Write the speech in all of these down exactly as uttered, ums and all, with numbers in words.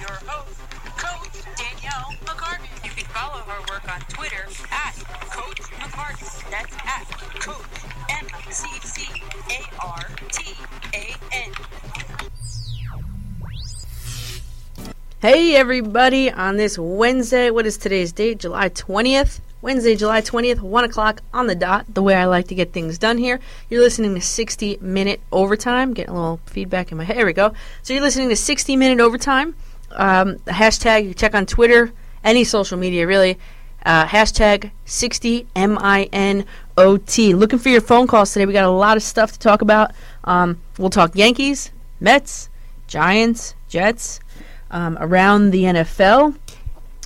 your host, Coach Danielle McCartan. You can follow her work on Twitter at Coach McCartan. That's at Coach M C C A R T A N. Hey everybody, on this Wednesday, what is today's date? July twentieth. Wednesday, July twentieth, one o'clock on the dot, the way I like to get things done here. You're listening to sixty minute Overtime. Getting a little feedback in my head. There we go. So you're listening to sixty minute Overtime. Um, the hashtag, you check on Twitter, any social media really. Uh, hashtag sixty M I N O T. Looking for your phone calls today. We got a lot of stuff to talk about. Um, we'll talk Yankees, Mets, Giants, Jets, um, around the N F L.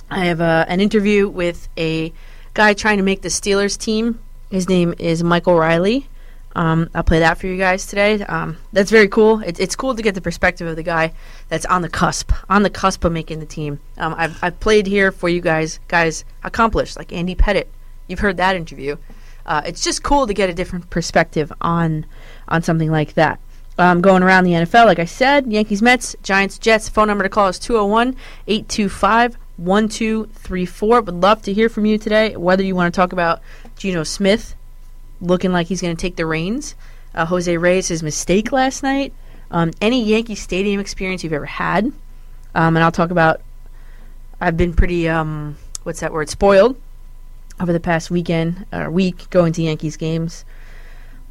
I have uh, an interview with a guy trying to make the Steelers team. His name is Michael Reilly. Um, I'll play that for you guys today. Um, that's very cool. It, it's cool to get the perspective of the guy that's on the cusp, on the cusp of making the team. Um, I've, I've played here for you guys, guys accomplished, like Andy Pettit. You've heard that interview. Uh, it's just cool to get a different perspective on, on something like that. Um, going around the N F L, like I said, Yankees, Mets, Giants, Jets. Phone number to call is two oh one, eight two five, one two three four. Would love to hear from you today, whether you want to talk about Geno Smith looking like he's going to take the reins, uh, Jose Reyes' mistake last night, um, any Yankee Stadium experience you've ever had, um, and I'll talk about, I've been pretty, um, what's that word, spoiled over the past weekend, or week, going to Yankees games.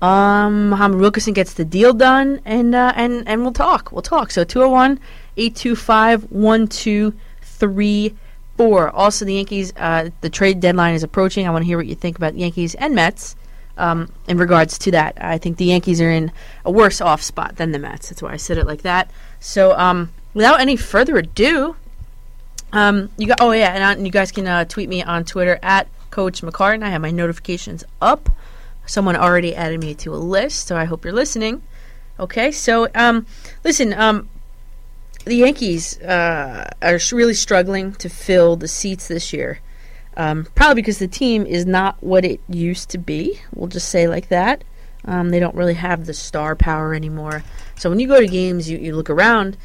Um, Muhammad Wilkerson gets the deal done, and uh, and, and we'll talk, we'll talk. So two oh one, eight two five, one two three four. Three, four. Also, the Yankees, uh, the trade deadline is approaching. I want to hear what you think about the Yankees and Mets um, in regards to that. I think the Yankees are in a worse off spot than the Mets. That's why I said it like that. So, um, without any further ado, um, you got. Oh yeah, and, I, and you guys can uh, tweet me on Twitter at Coach McCartan. I have my notifications up. Someone already added me to a list, so I hope you're listening. Okay, so um, listen. Um, The Yankees uh, are really struggling to fill the seats this year, um, probably because the team is not what it used to be. We'll just say like that. Um, they don't really have the star power anymore. So when you go to games, you, you look around.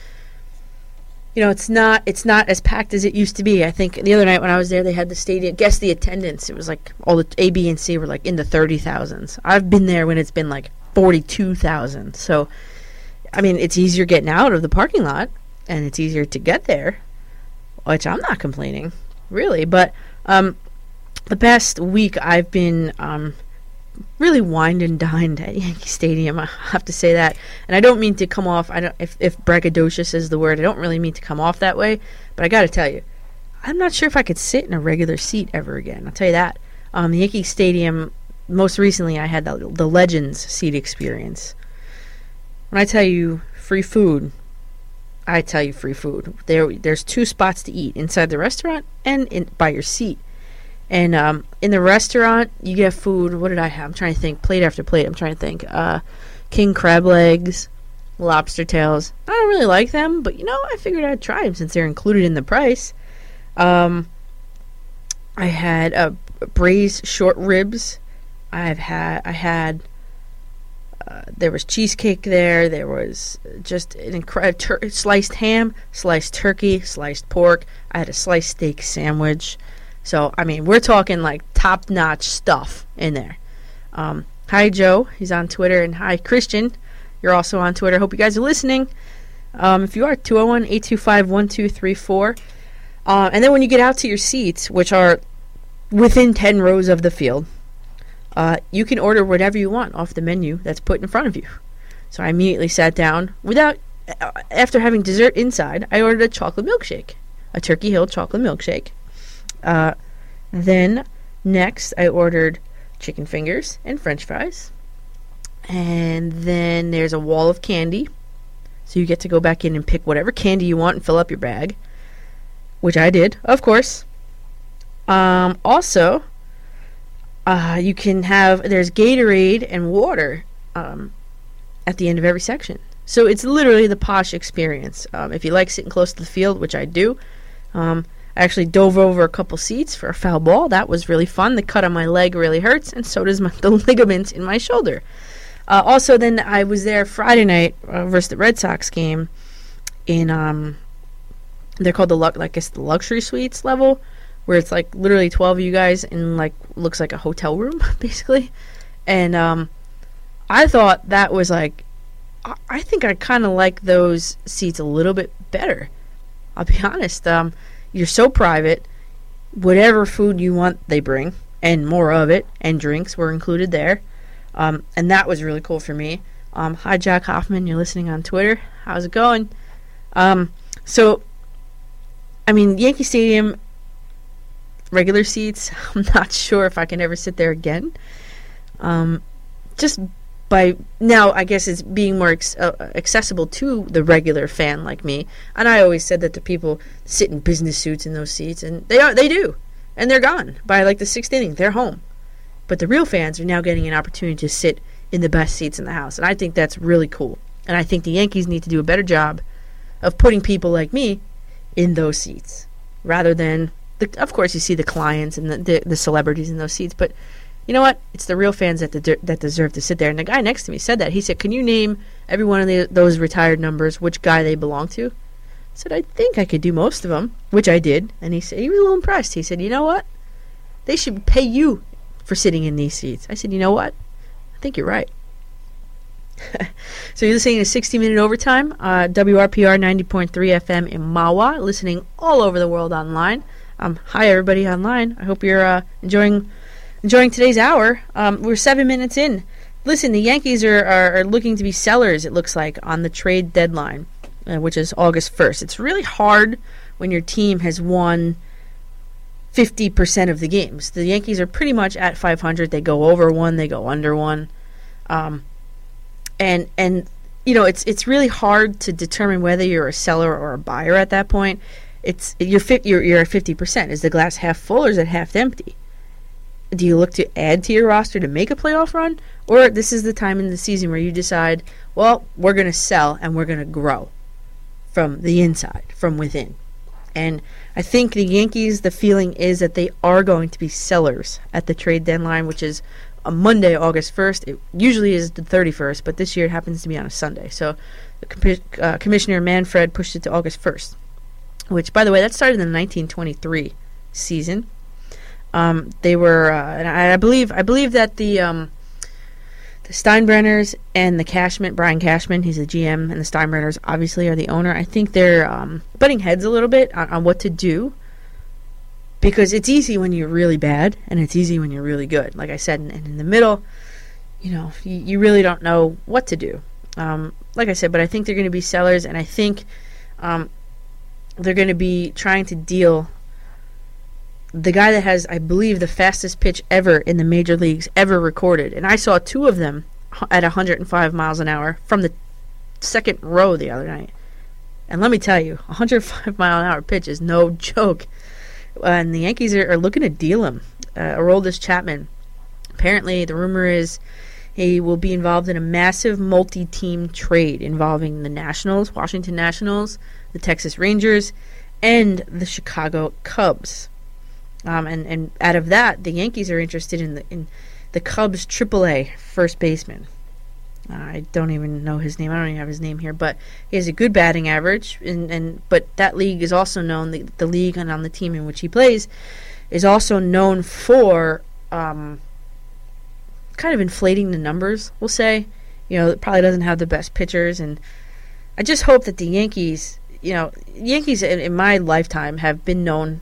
You know, it's not it's not as packed as it used to be. I think the other night when I was there, they had the stadium. Guess the attendance. It was like all the A, B, and C were like in the thirty thousands. I've been there when it's been like forty-two thousand. So, I mean, it's easier getting out of the parking lot. And it's easier to get there, which I'm not complaining, really. But um, the past week, I've been um, really wined and dined at Yankee Stadium. I have to say that, and I don't mean to come off. I don't if, if braggadocious is the word. I don't really mean to come off that way. But I got to tell you, I'm not sure if I could sit in a regular seat ever again. I'll tell you that. Um, the Yankee Stadium. Most recently, I had the, the Legends seat experience. When I tell you, free food. I tell you, free food. There, there's two spots to eat, inside the restaurant and in, by your seat. And um, in the restaurant, you get food. What did I have? I'm trying to think. Plate after plate. I'm trying to think. Uh, king crab legs, lobster tails. I don't really like them, but, you know, I figured I'd try them since they're included in the price. Um, I had uh, braised short ribs. I've had. I had... Uh, there was cheesecake there. There was just an incredible tur- sliced ham, sliced turkey, sliced pork. I had a sliced steak sandwich. So, I mean, we're talking like top-notch stuff in there. Um, hi, Joe. He's on Twitter. And hi, Christian. You're also on Twitter. Hope you guys are listening. Um, if you are, two oh one, eight two five, one two three four. Uh, and then when you get out to your seats, which are within ten rows of the field, Uh, you can order whatever you want off the menu that's put in front of you. So I immediately sat down without, uh, after having dessert inside, I ordered a chocolate milkshake, a Turkey Hill chocolate milkshake. Uh, then next I ordered chicken fingers and French fries. And then there's a wall of candy. So you get to go back in and pick whatever candy you want and fill up your bag, which I did, of course. Um, also... Uh, you can have, there's Gatorade and water um, at the end of every section. So it's literally the posh experience. Um, if you like sitting close to the field, which I do, um, I actually dove over a couple seats for a foul ball. That was really fun. The cut on my leg really hurts, and so does my, the ligaments in my shoulder. Uh, also, then I was there Friday night uh, versus the Red Sox game in um, they're called the luck, like it's the luxury suites level, where it's like literally twelve of you guys in like looks like a hotel room basically. And um, I thought that was like, I, I think I kind of like those seats a little bit better. I'll be honest. Um, you're so private. Whatever food you want, they bring, and more of it, and drinks were included there. Um, and that was really cool for me. Um, hi, Jack Hoffman. You're listening on Twitter. How's it going? Um, so, I mean, Yankee Stadium, regular seats, I'm not sure if I can ever sit there again. Um, just by now, I guess it's being more ex- uh, accessible to the regular fan like me. And I always said that the people sit in business suits in those seats, and they are, they do. And they're gone by like the sixth inning. They're home. But the real fans are now getting an opportunity to sit in the best seats in the house. And I think that's really cool. And I think the Yankees need to do a better job of putting people like me in those seats. Rather than, the, of course, you see the clients and the, the, the celebrities in those seats. But you know what? It's the real fans that de- that deserve to sit there. And the guy next to me said that. He said, can you name every one of the, those retired numbers, which guy they belong to? I said, I think I could do most of them, which I did. And he said he was a little impressed. He said, you know what? They should pay you for sitting in these seats. I said, you know what? I think you're right. So you're listening to sixty minute Overtime, uh, W R P R ninety point three F M in Mahwah, listening all over the world online. Um, hi, everybody online. I hope you're uh, enjoying... Enjoying today's hour, um, we're seven minutes in. Listen, the Yankees are, are, are looking to be sellers, it looks like, on the trade deadline, uh, which is August first. It's really hard when your team has won fifty percent of the games. The Yankees are pretty much at five hundred. They go over one, they go under one. Um, and, and you know, it's it's really hard to determine whether you're a seller or a buyer at that point. It's You're, fi- you're, you're at fifty percent. Is the glass half full or is it half empty? Do you look to add to your roster to make a playoff run? Or this is the time in the season where you decide, well, we're going to sell and we're going to grow from the inside, from within. And I think the Yankees, the feeling is that they are going to be sellers at the trade deadline, which is a Monday, August first. It usually is the thirty-first, but this year it happens to be on a Sunday. So the compi- uh, Commissioner Manfred pushed it to August first, which, by the way, that started in the nineteen twenty-three season. Um, they were, uh, and I, I believe, I believe that the um, the Steinbrenners and the Cashman, Brian Cashman, he's the G M, and the Steinbrenners obviously are the owner. I think they're um, butting heads a little bit on, on what to do, because it's easy when you're really bad, and it's easy when you're really good. Like I said, and, and in the middle, you know, you, you really don't know what to do. Um, like I said, but I think they're going to be sellers, and I think um, they're going to be trying to deal. The guy that has, I believe, the fastest pitch ever in the major leagues ever recorded. And I saw two of them at one hundred five miles an hour from the second row the other night. And let me tell you, one hundred five mile an hour pitch is no joke. Uh, and the Yankees are, are looking to deal him. Uh, Aroldis Chapman. Apparently, the rumor is he will be involved in a massive multi-team trade involving the Nationals, Washington Nationals, the Texas Rangers, and the Chicago Cubs. Um, and, and out of that, the Yankees are interested in the in the Cubs triple A first baseman. Uh, I don't even know his name. I don't even have his name here, but he has a good batting average. And, and but that league is also known, the, the league and on the team in which he plays, is also known for um, kind of inflating the numbers, we'll say. You know, it probably doesn't have the best pitchers. And I just hope that the Yankees, you know, Yankees in, in my lifetime have been known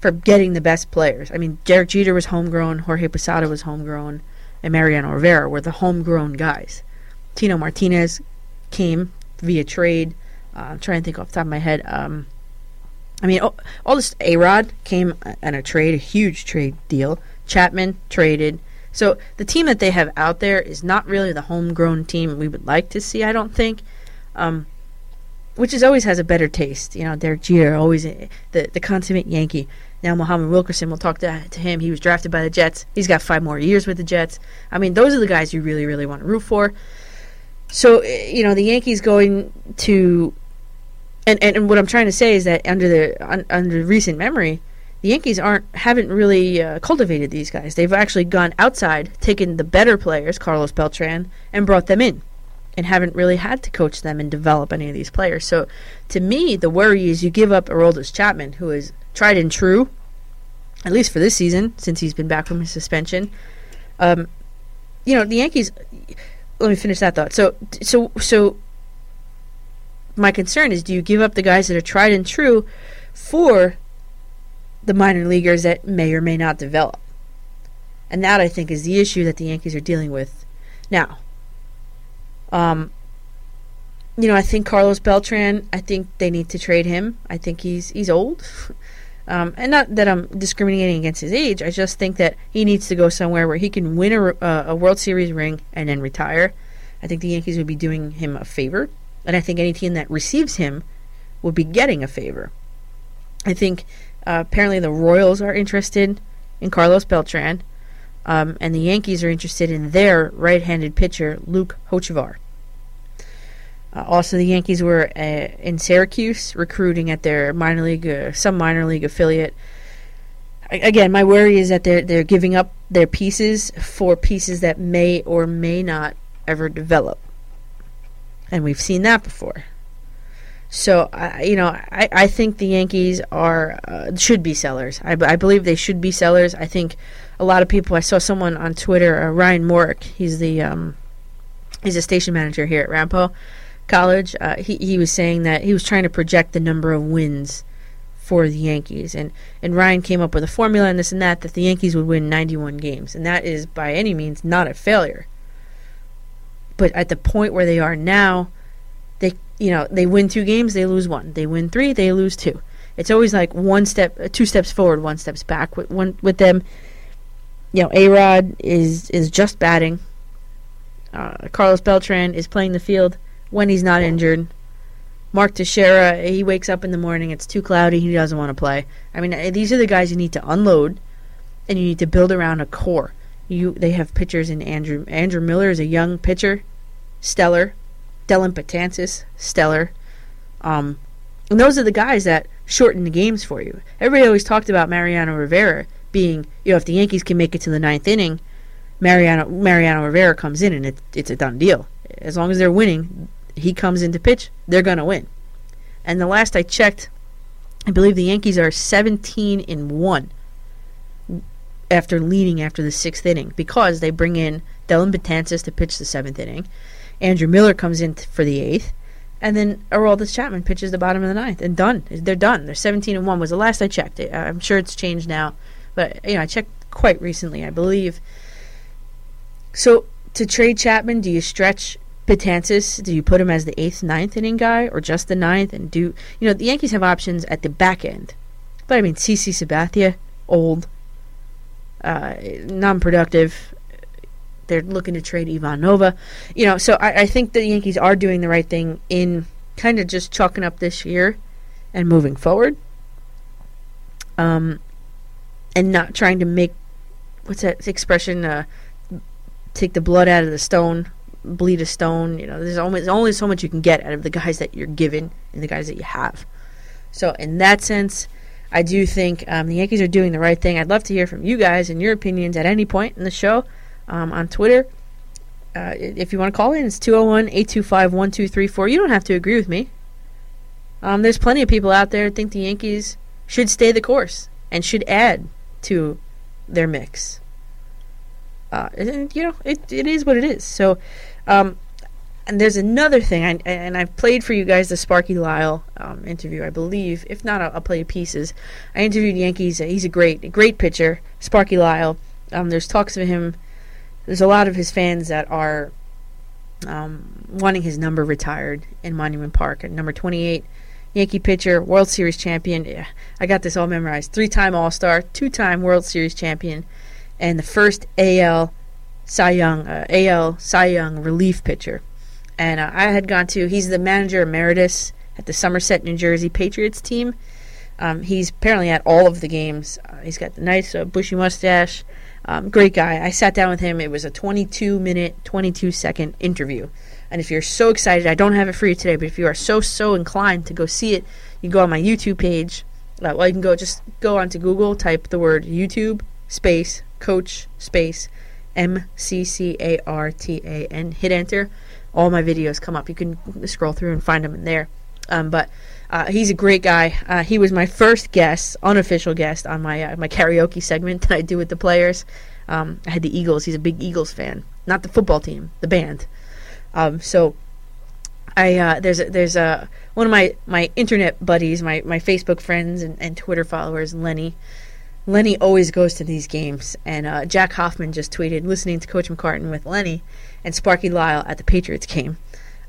for getting the best players. I mean, Derek Jeter was homegrown, Jorge Posada was homegrown, and Mariano Rivera were the homegrown guys. Tino Martinez came via trade. Uh, I'm trying to think off the top of my head. Um, I mean, oh, all this A-Rod came in a trade, a huge trade deal. Chapman traded. So the team that they have out there is not really the homegrown team we would like to see, I don't think. Um, which is always has a better taste. You know, Derek Jeter, always a, the, the consummate Yankee. Now Muhammad Wilkerson, we'll talk to, to him. He was drafted by the Jets. He's got five more years with the Jets. I mean, those are the guys you really, really want to root for. So, you know, the Yankees going to... And, and, and what I'm trying to say is that under the un, under recent memory, the Yankees aren't haven't really uh, cultivated these guys. They've actually gone outside, taken the better players, Carlos Beltran, and brought them in. and haven't really had to coach them and develop any of these players. So to me, the worry is you give up Aroldis Chapman, who is tried and true, at least for this season, since he's been back from his suspension. Um, you know, the Yankees... Let me finish that thought. So, so, so my concern is, do you give up the guys that are tried and true for the minor leaguers that may or may not develop? And that, I think, is the issue that the Yankees are dealing with now. Um, you know, I think Carlos Beltran, I think they need to trade him. I think he's he's old. Um, and not that I'm discriminating against his age. I just think that he needs to go somewhere where he can win a, uh, a World Series ring and then retire. I think the Yankees would be doing him a favor. And I think any team that receives him would be getting a favor. I think uh, apparently the Royals are interested in Carlos Beltran. Um, and the Yankees are interested in their right-handed pitcher, Luke Hochevar. Uh, also, the Yankees were uh, in Syracuse recruiting at their minor league, uh, some minor league affiliate. I- again, my worry is that they're they're giving up their pieces for pieces that may or may not ever develop, and we've seen that before. So, uh, you know, I, I think the Yankees are uh, should be sellers. I, b- I believe they should be sellers. I think a lot of people. I saw someone on Twitter, uh, Ryan Morick. He's the um, he's a station manager here at Rampo College, uh, he he was saying that he was trying to project the number of wins for the Yankees, and and Ryan came up with a formula and this and that that the Yankees would win ninety-one games, and that is by any means not a failure. But at the point where they are now, they you know they win two games, they lose one. They win three, they lose two. It's always like one step, two steps forward, one steps back with one with them. You know, A-Rod is is just batting. Uh, Carlos Beltran is playing the field when he's not injured. Mark Teixeira, he wakes up in the morning, it's too cloudy, he doesn't want to play. I mean, these are the guys you need to unload, and you need to build around a core. You, They have pitchers in Andrew Andrew Miller is a young pitcher, stellar. Dellin Betances, stellar. Um, and those are the guys that shorten the games for you. Everybody always talked about Mariano Rivera being, you know, if the Yankees can make it to the ninth inning, Mariano Mariano Rivera comes in, and it, it's a done deal. As long as they're winning, he comes in to pitch, they're going to win. And the last I checked, I believe the Yankees are seventeen and one after leading after the sixth inning because they bring in Dellin Betances to pitch the seventh inning. Andrew Miller comes in t- for the eighth. And then Aroldis Chapman pitches the bottom of the ninth. And done. They're done. They're seventeen and one was the last I checked. I'm sure it's changed now. But, you know, I checked quite recently, I believe. So, to trade Chapman, do you stretch Betances? Do you put him as the eighth, ninth inning guy, or just the ninth? And do you know the Yankees have options at the back end? But I mean, CeCe Sabathia, old, uh, non-productive. They're looking to trade Ivanova. You know, so I, I think the Yankees are doing the right thing in kind of just chalking up this year and moving forward, um, and not trying to make what's that expression? Uh, take the blood out of the stone. Bleed a stone, you know, there's only, there's only so much you can get out of the guys that you're given and the guys that you have. So in that sense, I do think um, the Yankees are doing the right thing. I'd love to hear from you guys and your opinions at any point in the show um, on Twitter. Uh, if you want to call in, it's two oh one, eight two five, one two three four. You don't have to agree with me. Um, there's plenty of people out there who think the Yankees should stay the course and should add to their mix. Uh, and, you know, it it is what it is. So, um, and there's another thing, I, and I've played for you guys the Sparky Lyle um, interview, I believe. If not, I'll, I'll play pieces. I interviewed Yankees. Uh, he's a great, great pitcher, Sparky Lyle. Um, there's talks of him. There's a lot of his fans that are um, wanting his number retired in Monument Park at number twenty-eight. Yankee pitcher, World Series champion. Yeah, I got this all memorized. Three-time All-Star, two-time World Series champion. And the first A L Cy Young, uh, A L Cy Young relief pitcher, and uh, I had gone to. He's the manager emeritus at the Somerset, New Jersey Patriots team. Um, he's apparently at all of the games. Uh, he's got the nice uh, bushy mustache. Um, great guy. I sat down with him. It was a twenty-two minute, twenty-two second interview. And if you're so excited, I don't have it for you today. But if you are so so inclined to go see it, you go on my YouTube page. Uh, well, you can go just go onto Google, type the word YouTube space. Coach space M C C A R T A N, hit enter. all my videos come up. You can scroll through and find them in there. Um, but uh, he's a great guy. Uh, he was my first guest, unofficial guest, on my uh, my karaoke segment that I do with the players. Um, I had the Eagles. He's a big Eagles fan, not the football team, the band. Um, so I uh, there's a, there's a one of my, my internet buddies, my, my Facebook friends and, and Twitter followers, Lenny. Lenny always goes to these games, and uh, Jack Hoffman just tweeted, listening to Coach McCartan with Lenny and Sparky Lyle at the Patriots game.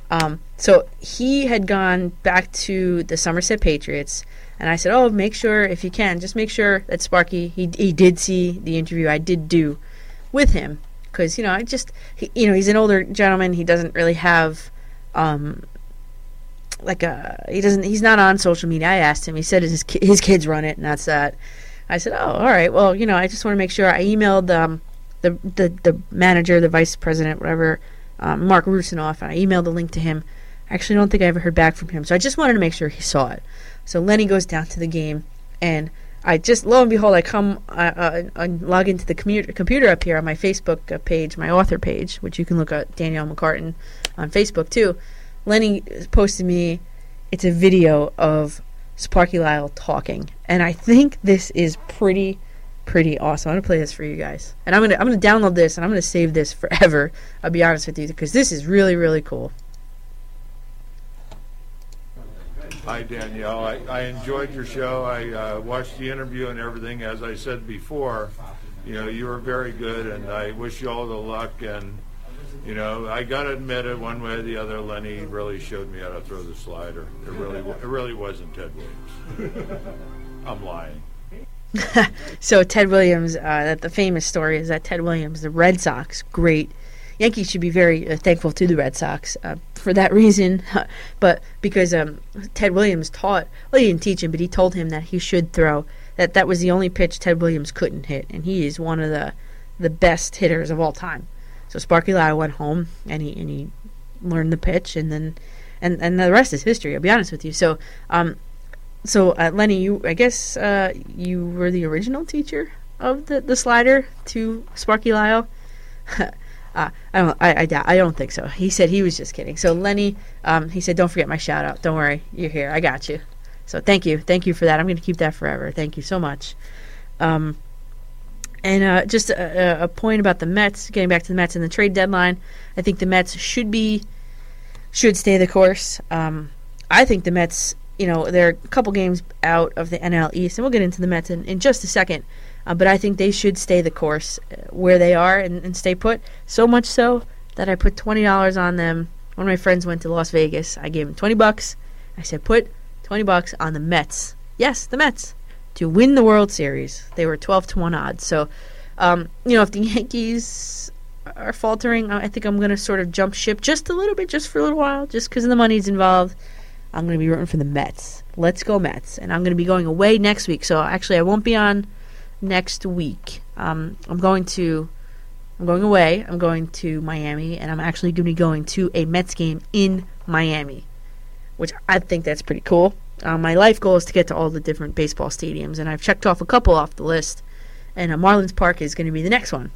Um, so he had gone back to the Somerset Patriots, and I said, oh, make sure, if you can, just make sure that Sparky, he he did see the interview I did do with him, because, you know, I just, he, you know, he's an older gentleman, he doesn't really have, um, like a, he doesn't, he's not on social media. I asked him, he said his, ki- his kids run it, and that's that. I said, oh, all right, well, you know, I just want to make sure. I emailed um, the, the the manager, the vice president, whatever, um, Mark Rusinoff, and I emailed the link to him. I actually don't think I ever heard back from him, so I just wanted to make sure he saw it. So Lenny goes down to the game, and I just, lo and behold, I come, I uh, uh, log into the commu- computer up here on my Facebook page, my author page, which you can look at, Danielle McCartan, on Facebook, too. Lenny posted me, it's a video of Sparky Lyle talking, and I think this is pretty, pretty awesome. I'm gonna play this for you guys, and I'm gonna I'm gonna download this, and I'm gonna save this forever. I'll be honest with you, because this is really, really cool. Hi Danielle, I, I enjoyed your show. I uh, watched the interview and everything. As I said before, you know, you were very good, and I wish you all the luck. And you know, I gotta admit it, one way or the other, Lenny really showed me how to throw the slider. It really, it really wasn't Ted Williams. I'm lying. So Ted Williams, uh, that the famous story is that Ted Williams, the Red Sox, great. Yankees should be very uh, thankful to the Red Sox uh, for that reason, but because um, Ted Williams taught, well, he didn't teach him, but he told him that he should throw. That that was the only pitch Ted Williams couldn't hit, and he is one of the the best hitters of all time. So Sparky Lyle went home, and he and he learned the pitch, and then and, and the rest is history. I'll be honest with you. So um, so uh, Lenny, you I guess uh, you were the original teacher of the, the slider to Sparky Lyle. uh, I don't I, I doubt I don't think so. He said he was just kidding. So Lenny, um, he said, don't forget my shout out. Don't worry, you're here. I got you. So thank you, thank you for that. I'm going to keep that forever. Thank you so much. Um, And uh, just a, a point about the Mets, getting back to the Mets and the trade deadline, I think the Mets should be should stay the course. Um, I think the Mets, you know, they're a couple games out of the N L East, and we'll get into the Mets in, in just a second, uh, but I think they should stay the course where they are and, and stay put, so much so that I put twenty dollars on them. One of my friends went to Las Vegas. I gave him twenty bucks. I said, put twenty bucks on the Mets. Yes, the Mets. To win the World Series. They were twelve to one odds. So, um, you know, if the Yankees are faltering, I think I'm going to sort of jump ship just a little bit, just for a little while, just because of the money's involved. I'm going to be rooting for the Mets. Let's go Mets. And I'm going to be going away next week. So, actually, I won't be on next week. Um, I'm going to, I'm going away. I'm going to Miami, and I'm actually going to be going to a Mets game in Miami, which I think that's pretty cool. Uh, my life goal is to get to all the different baseball stadiums, and I've checked off a couple off the list, and uh, Marlins Park is going to be the next one,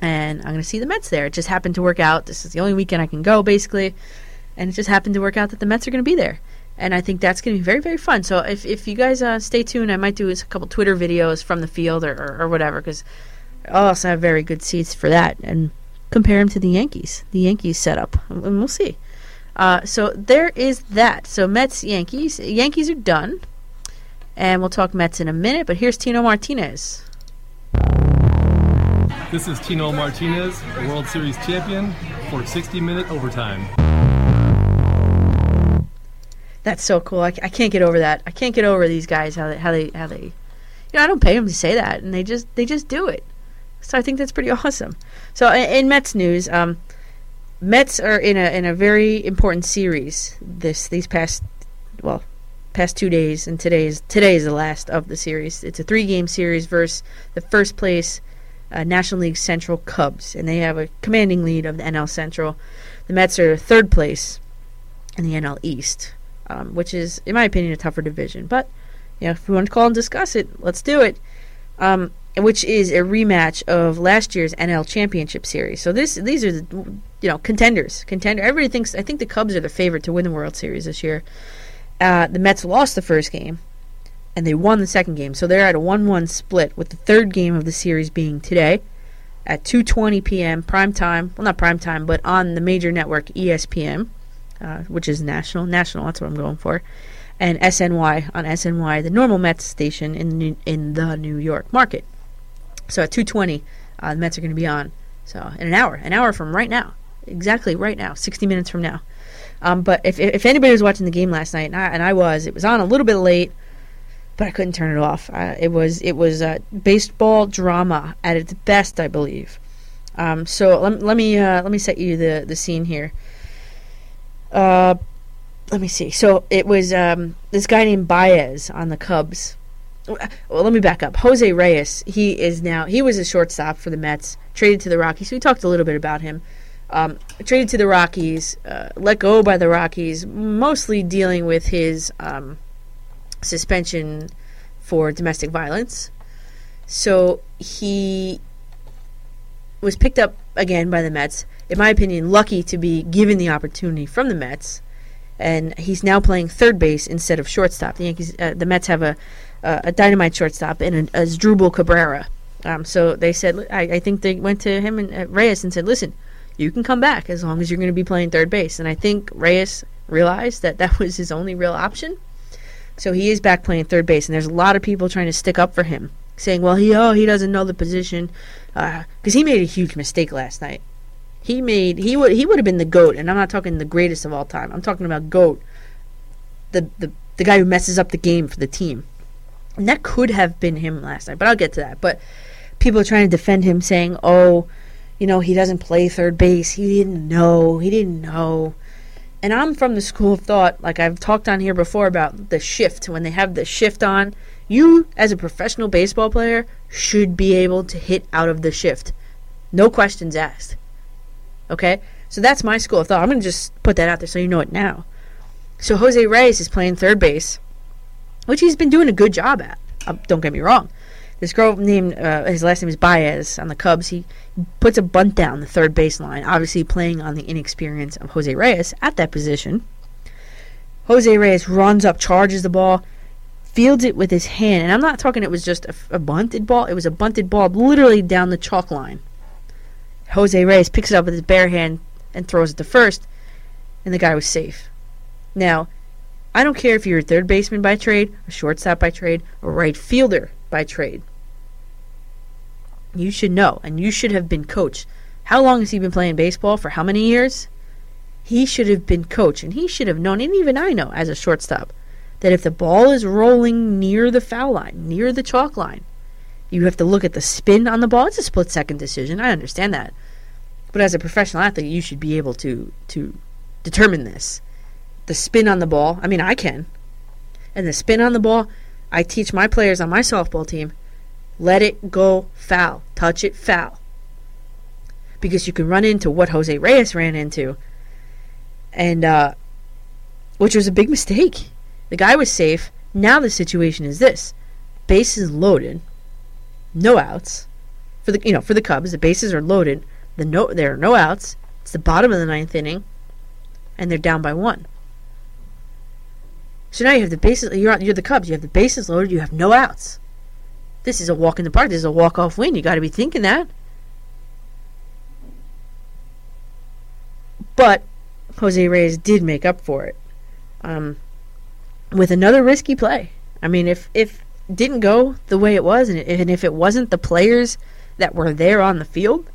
and I'm going to see the Mets there. It just happened to work out. This is the only weekend I can go, basically, and it just happened to work out that the Mets are going to be there, and I think that's going to be very, very fun. So if if you guys uh, stay tuned, I might do a couple Twitter videos from the field or, or, or whatever, because I also have very good seats for that, and compare them to the Yankees, the Yankees setup, and we'll see. Uh, so there is that. So Mets, Yankees. Yankees are done. And we'll talk Mets in a minute. But here's Tino Martinez. This is Tino Martinez, World Series champion, for sixty-minute overtime. That's so cool. I, I can't get over that. I can't get over these guys, how they, how they, how they, you know, I don't pay them to say that. And they just, they just do it. So I think that's pretty awesome. So in, in Mets news, um, Mets are in a in a very important series this these past well past two days, and today is today is the last of the series. It's a three game series versus the first place uh, National League Central Cubs, and they have a commanding lead of the N L Central. The Mets are third place in the N L East, um, which is, in my opinion, a tougher division. But you know, if we want to call and discuss it, let's do it. Um, which is a rematch of last year's N L Championship Series. So this these are the, you know, contenders. Contender. Everybody thinks, I think the Cubs are the favorite to win the World Series this year. Uh, the Mets lost the first game, and they won the second game. So they're at a one one split, with the third game of the series being today at two twenty p.m. prime time. Well, not prime time, but on the major network E S P N, uh, which is national. National, that's what I'm going for. And S N Y on S N Y, the normal Mets station in New, in the New York market. So at two twenty, uh, the Mets are going to be on. So in an hour, an hour from right now, exactly right now, sixty minutes from now. Um, but if if anybody was watching the game last night, and I, and I was, it was on a little bit late, but I couldn't turn it off. Uh, it was it was uh, baseball drama at its best, I believe. Um, so let let me uh, let me set you the the scene here. Uh, let me see. So it was um, this guy named Baez on the Cubs. Well, let me back up. Jose Reyes, he is now, he was a shortstop for the Mets, traded to the Rockies. We talked a little bit about him. Um, traded to the Rockies, uh, let go by the Rockies, mostly dealing with his um, suspension for domestic violence. So he was picked up again by the Mets. In my opinion, lucky to be given the opportunity from the Mets. And he's now playing third base instead of shortstop. The Yankees, uh, the Mets have a uh, a dynamite shortstop and a, a Asdrubal Cabrera. Um, so they said, I, I think they went to him and uh, Reyes and said, "Listen, you can come back as long as you're going to be playing third base." And I think Reyes realized that that was his only real option. So he is back playing third base, and there's a lot of people trying to stick up for him, saying, "Well, he oh he doesn't know the position," because uh, he made a huge mistake last night. He made he would he would have been the GOAT, and I'm not talking the greatest of all time. I'm talking about GOAT, the the the guy who messes up the game for the team. And that could have been him last night, but I'll get to that. But people are trying to defend him, saying, "Oh, you know, he doesn't play third base. He didn't know. He didn't know." And I'm from the school of thought, like I've talked on here before about the shift. When they have the shift on, you as a professional baseball player should be able to hit out of the shift, no questions asked. Okay, so that's my school of thought. I'm going to just put that out there so you know it now. So Jose Reyes is playing third base, which he's been doing a good job at. Um, don't get me wrong. This girl named, uh, his last name is Baez on the Cubs. He puts a bunt down the third baseline, obviously playing on the inexperience of Jose Reyes at that position. Jose Reyes runs up, charges the ball, fields it with his hand. And I'm not talking it was just a, a bunted ball. It was a bunted ball literally down the chalk line. Jose Reyes picks it up with his bare hand and throws it to first, and the guy was safe. Now, I don't care if you're a third baseman by trade, a shortstop by trade, a right fielder by trade. You should know, and you should have been coached. How long has he been playing baseball? For how many years? He should have been coached, and he should have known, and even I know as a shortstop, that if the ball is rolling near the foul line, near the chalk line, you have to look at the spin on the ball. It's a split-second decision. I understand that. But as a professional athlete, you should be able to to determine this. The spin on the ball, I mean, I can. And the spin on the ball, I teach my players on my softball team, let it go foul. Touch it foul. Because you can run into what Jose Reyes ran into, and uh, which was a big mistake. The guy was safe. Now the situation is this. Bases loaded. No outs for the you know for the Cubs. The bases are loaded. The no there are no outs. It's the bottom of the ninth inning, and they're down by one. So now you have the bases. You're you're the Cubs. You have the bases loaded. You have no outs. This is a walk in the park. This is a walk off win. You got to be thinking that. But Jose Reyes did make up for it, um, with another risky play. I mean, if if. didn't go the way it was, and, and if it wasn't the players that were there on the field,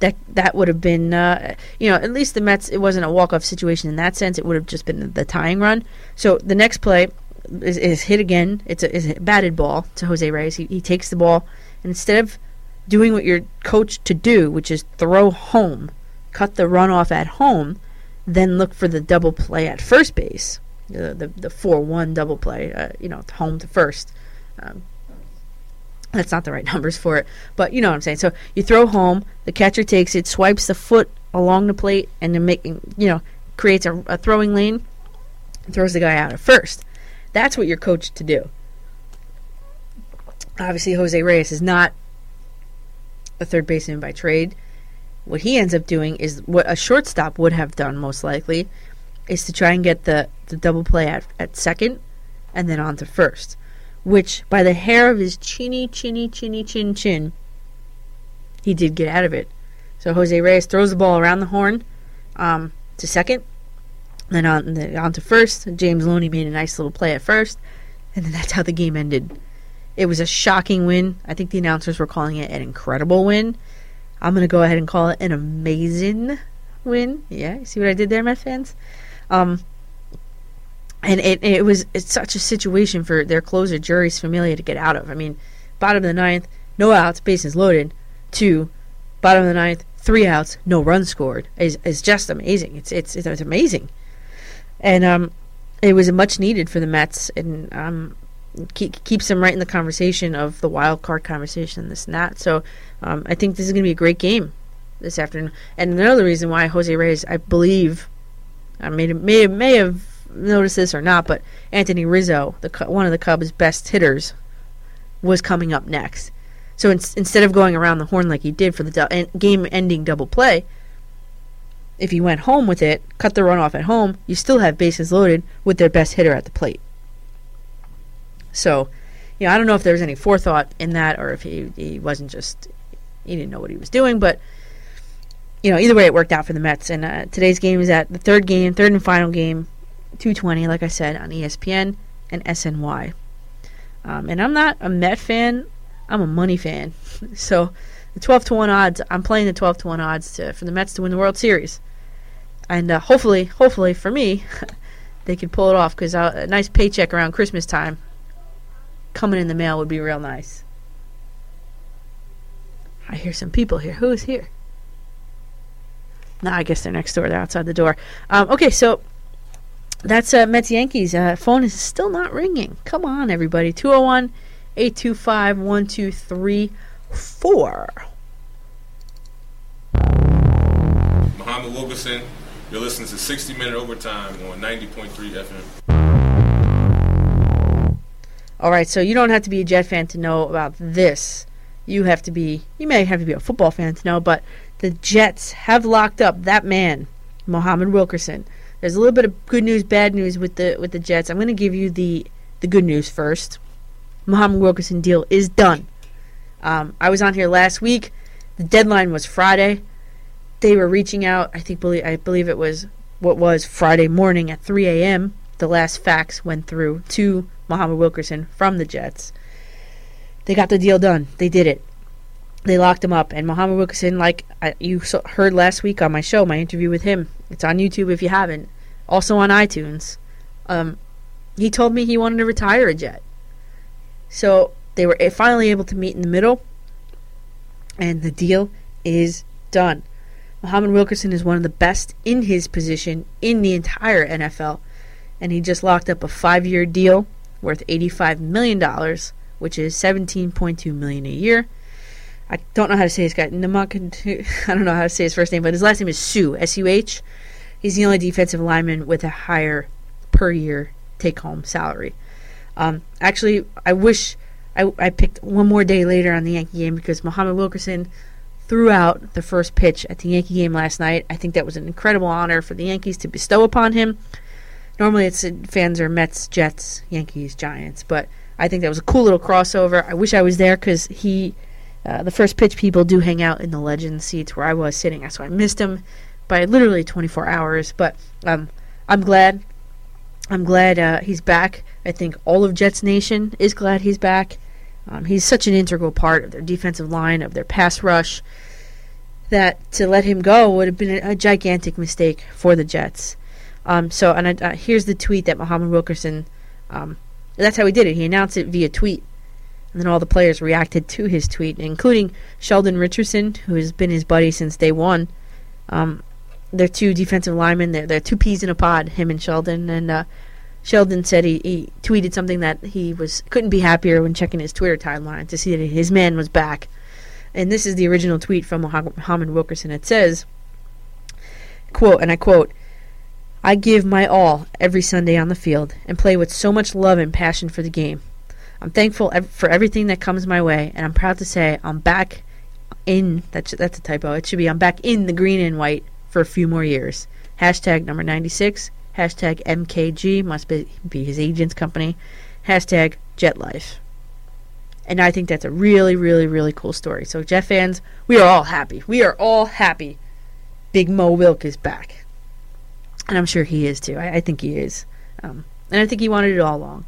that that would have been, uh, you know, at least the Mets, it wasn't a walk-off situation in that sense. It would have just been the tying run. So the next play is, is hit again. It's a, is a batted ball to Jose Reyes. He, he takes the ball, and instead of doing what you're coached to do, which is throw home, cut the runoff at home, then look for the double play at first base, the the, the four one double play, uh, you know, home to first. Um, that's not the right numbers for it, but you know what I'm saying. So you throw home, the catcher takes it, swipes the foot along the plate, and then making, you know, creates a, a throwing lane, and throws the guy out at first. That's what you're coached to do. Obviously, Jose Reyes is not a third baseman by trade. What he ends up doing is what a shortstop would have done most likely, is to try and get the, the double play at, at second and then on to first, which by the hair of his chinny, chinny, chinny, chin, chin, he did get out of it. So Jose Reyes throws the ball around the horn um, to second, then on, then on to first. James Loney made a nice little play at first, and then that's how the game ended. It was a shocking win. I think the announcers were calling it an incredible win. I'm going to go ahead and call it an amazing win. Yeah, you see what I did there, Met fans? Um, and it it was it's such a situation for their closer, Jurys Familia, to get out of. I mean, bottom of the ninth, no outs, bases loaded, two, bottom of the ninth, three outs, no runs scored. It's, it's just amazing. It's, it's, it's amazing. And um, it was much needed for the Mets, and um. Keep, keeps them right in the conversation of the wild card conversation and this and that. So um, I think this is going to be a great game this afternoon. And another reason why Jose Reyes, I believe, I may may may have noticed this or not, but Anthony Rizzo, the one of the Cubs' best hitters, was coming up next. So in, instead of going around the horn like he did for the do- en- game-ending double play, if he went home with it, cut the run off at home, you still have bases loaded with their best hitter at the plate. So, you know, I don't know if there was any forethought in that, or if he, he wasn't just, he didn't know what he was doing. But, you know, either way, it worked out for the Mets. And uh, today's game is at the third game, third and final game, two twenty, like I said, on E S P N and S N Y. Um, and I'm not a Met fan. I'm a money fan. So the twelve to one odds, I'm playing the twelve to one odds to, for the Mets to win the World Series. And uh, hopefully, hopefully for me, they can pull it off, because a nice paycheck around Christmas time coming in the mail would be real nice. I hear some people here. Who is here? No, I guess they're next door. They're outside the door. Um, okay, so that's uh, Mets Yankees. Uh, phone is still not ringing. Come on, everybody. two oh one, eight two five, one two three four. Muhammad Wilkerson, you're listening to sixty minute Overtime on ninety point three F M. All right, so you don't have to be a Jet fan to know about this. You have to be, you may have to be a football fan to know, but the Jets have locked up that man, Muhammad Wilkerson. There's a little bit of good news, bad news with the with the Jets. I'm going to give you the, the good news first. Muhammad Wilkerson deal is done. Um, I was on here last week. The deadline was Friday. They were reaching out. I think believe I believe it was what was Friday morning at three a.m. The last fax went through to Muhammad Wilkerson from the Jets. They got the deal done. They did it. They locked him up. And Muhammad Wilkerson, like I, you so, heard last week on my show, my interview with him. It's on YouTube if you haven't. Also on iTunes. Um, he told me he wanted to retire a Jet. So they were finally able to meet in the middle. And the deal is done. Muhammad Wilkerson is one of the best in his position in the entire N F L. And he just locked up a five-year deal worth eighty-five million dollars, which is seventeen point two million dollars a year. I don't know how to say his guy. I don't know how to say his first name, but his last name is Suh, S U H. He's the only defensive lineman with a higher per-year take-home salary. Um, actually, I wish I, I picked one more day later on the Yankee game, because Muhammad Wilkerson threw out the first pitch at the Yankee game last night. I think that was an incredible honor for the Yankees to bestow upon him. Normally, it's fans are Mets, Jets, Yankees, Giants, but I think that was a cool little crossover. I wish I was there, because he, uh, the first pitch people do hang out in the legend seats where I was sitting, so I missed him by literally twenty-four hours. But um, I'm glad, I'm glad uh, he's back. I think all of Jets Nation is glad he's back. Um, he's such an integral part of their defensive line, of their pass rush, that to let him go would have been a, a gigantic mistake for the Jets. Um, so and uh, here's the tweet that Muhammad Wilkerson, um, that's how he did it. He announced it via tweet, and then all the players reacted to his tweet, including Sheldon Richardson, who has been his buddy since day one. Um, they're two defensive linemen. They're, they're two peas in a pod, him and Sheldon. And uh, Sheldon said he, he tweeted something that he was couldn't be happier when checking his Twitter timeline to see that his man was back. And this is the original tweet from Muhammad Wilkerson. It says, quote, and I quote, "I give my all every Sunday on the field and play with so much love and passion for the game. I'm thankful ev- for everything that comes my way, and I'm proud to say I'm back in, that's, that's a typo, it should be I'm back in the green and white for a few more years. Hashtag number ninety-six, hashtag M K G, must be, be his agent's company, hashtag Jet Life. And I think that's a really, really, really cool story. So Jet fans, we are all happy. We are all happy. Big Mo Wilk is back. And I'm sure he is too. I, I think he is. Um, and I think he wanted it all along.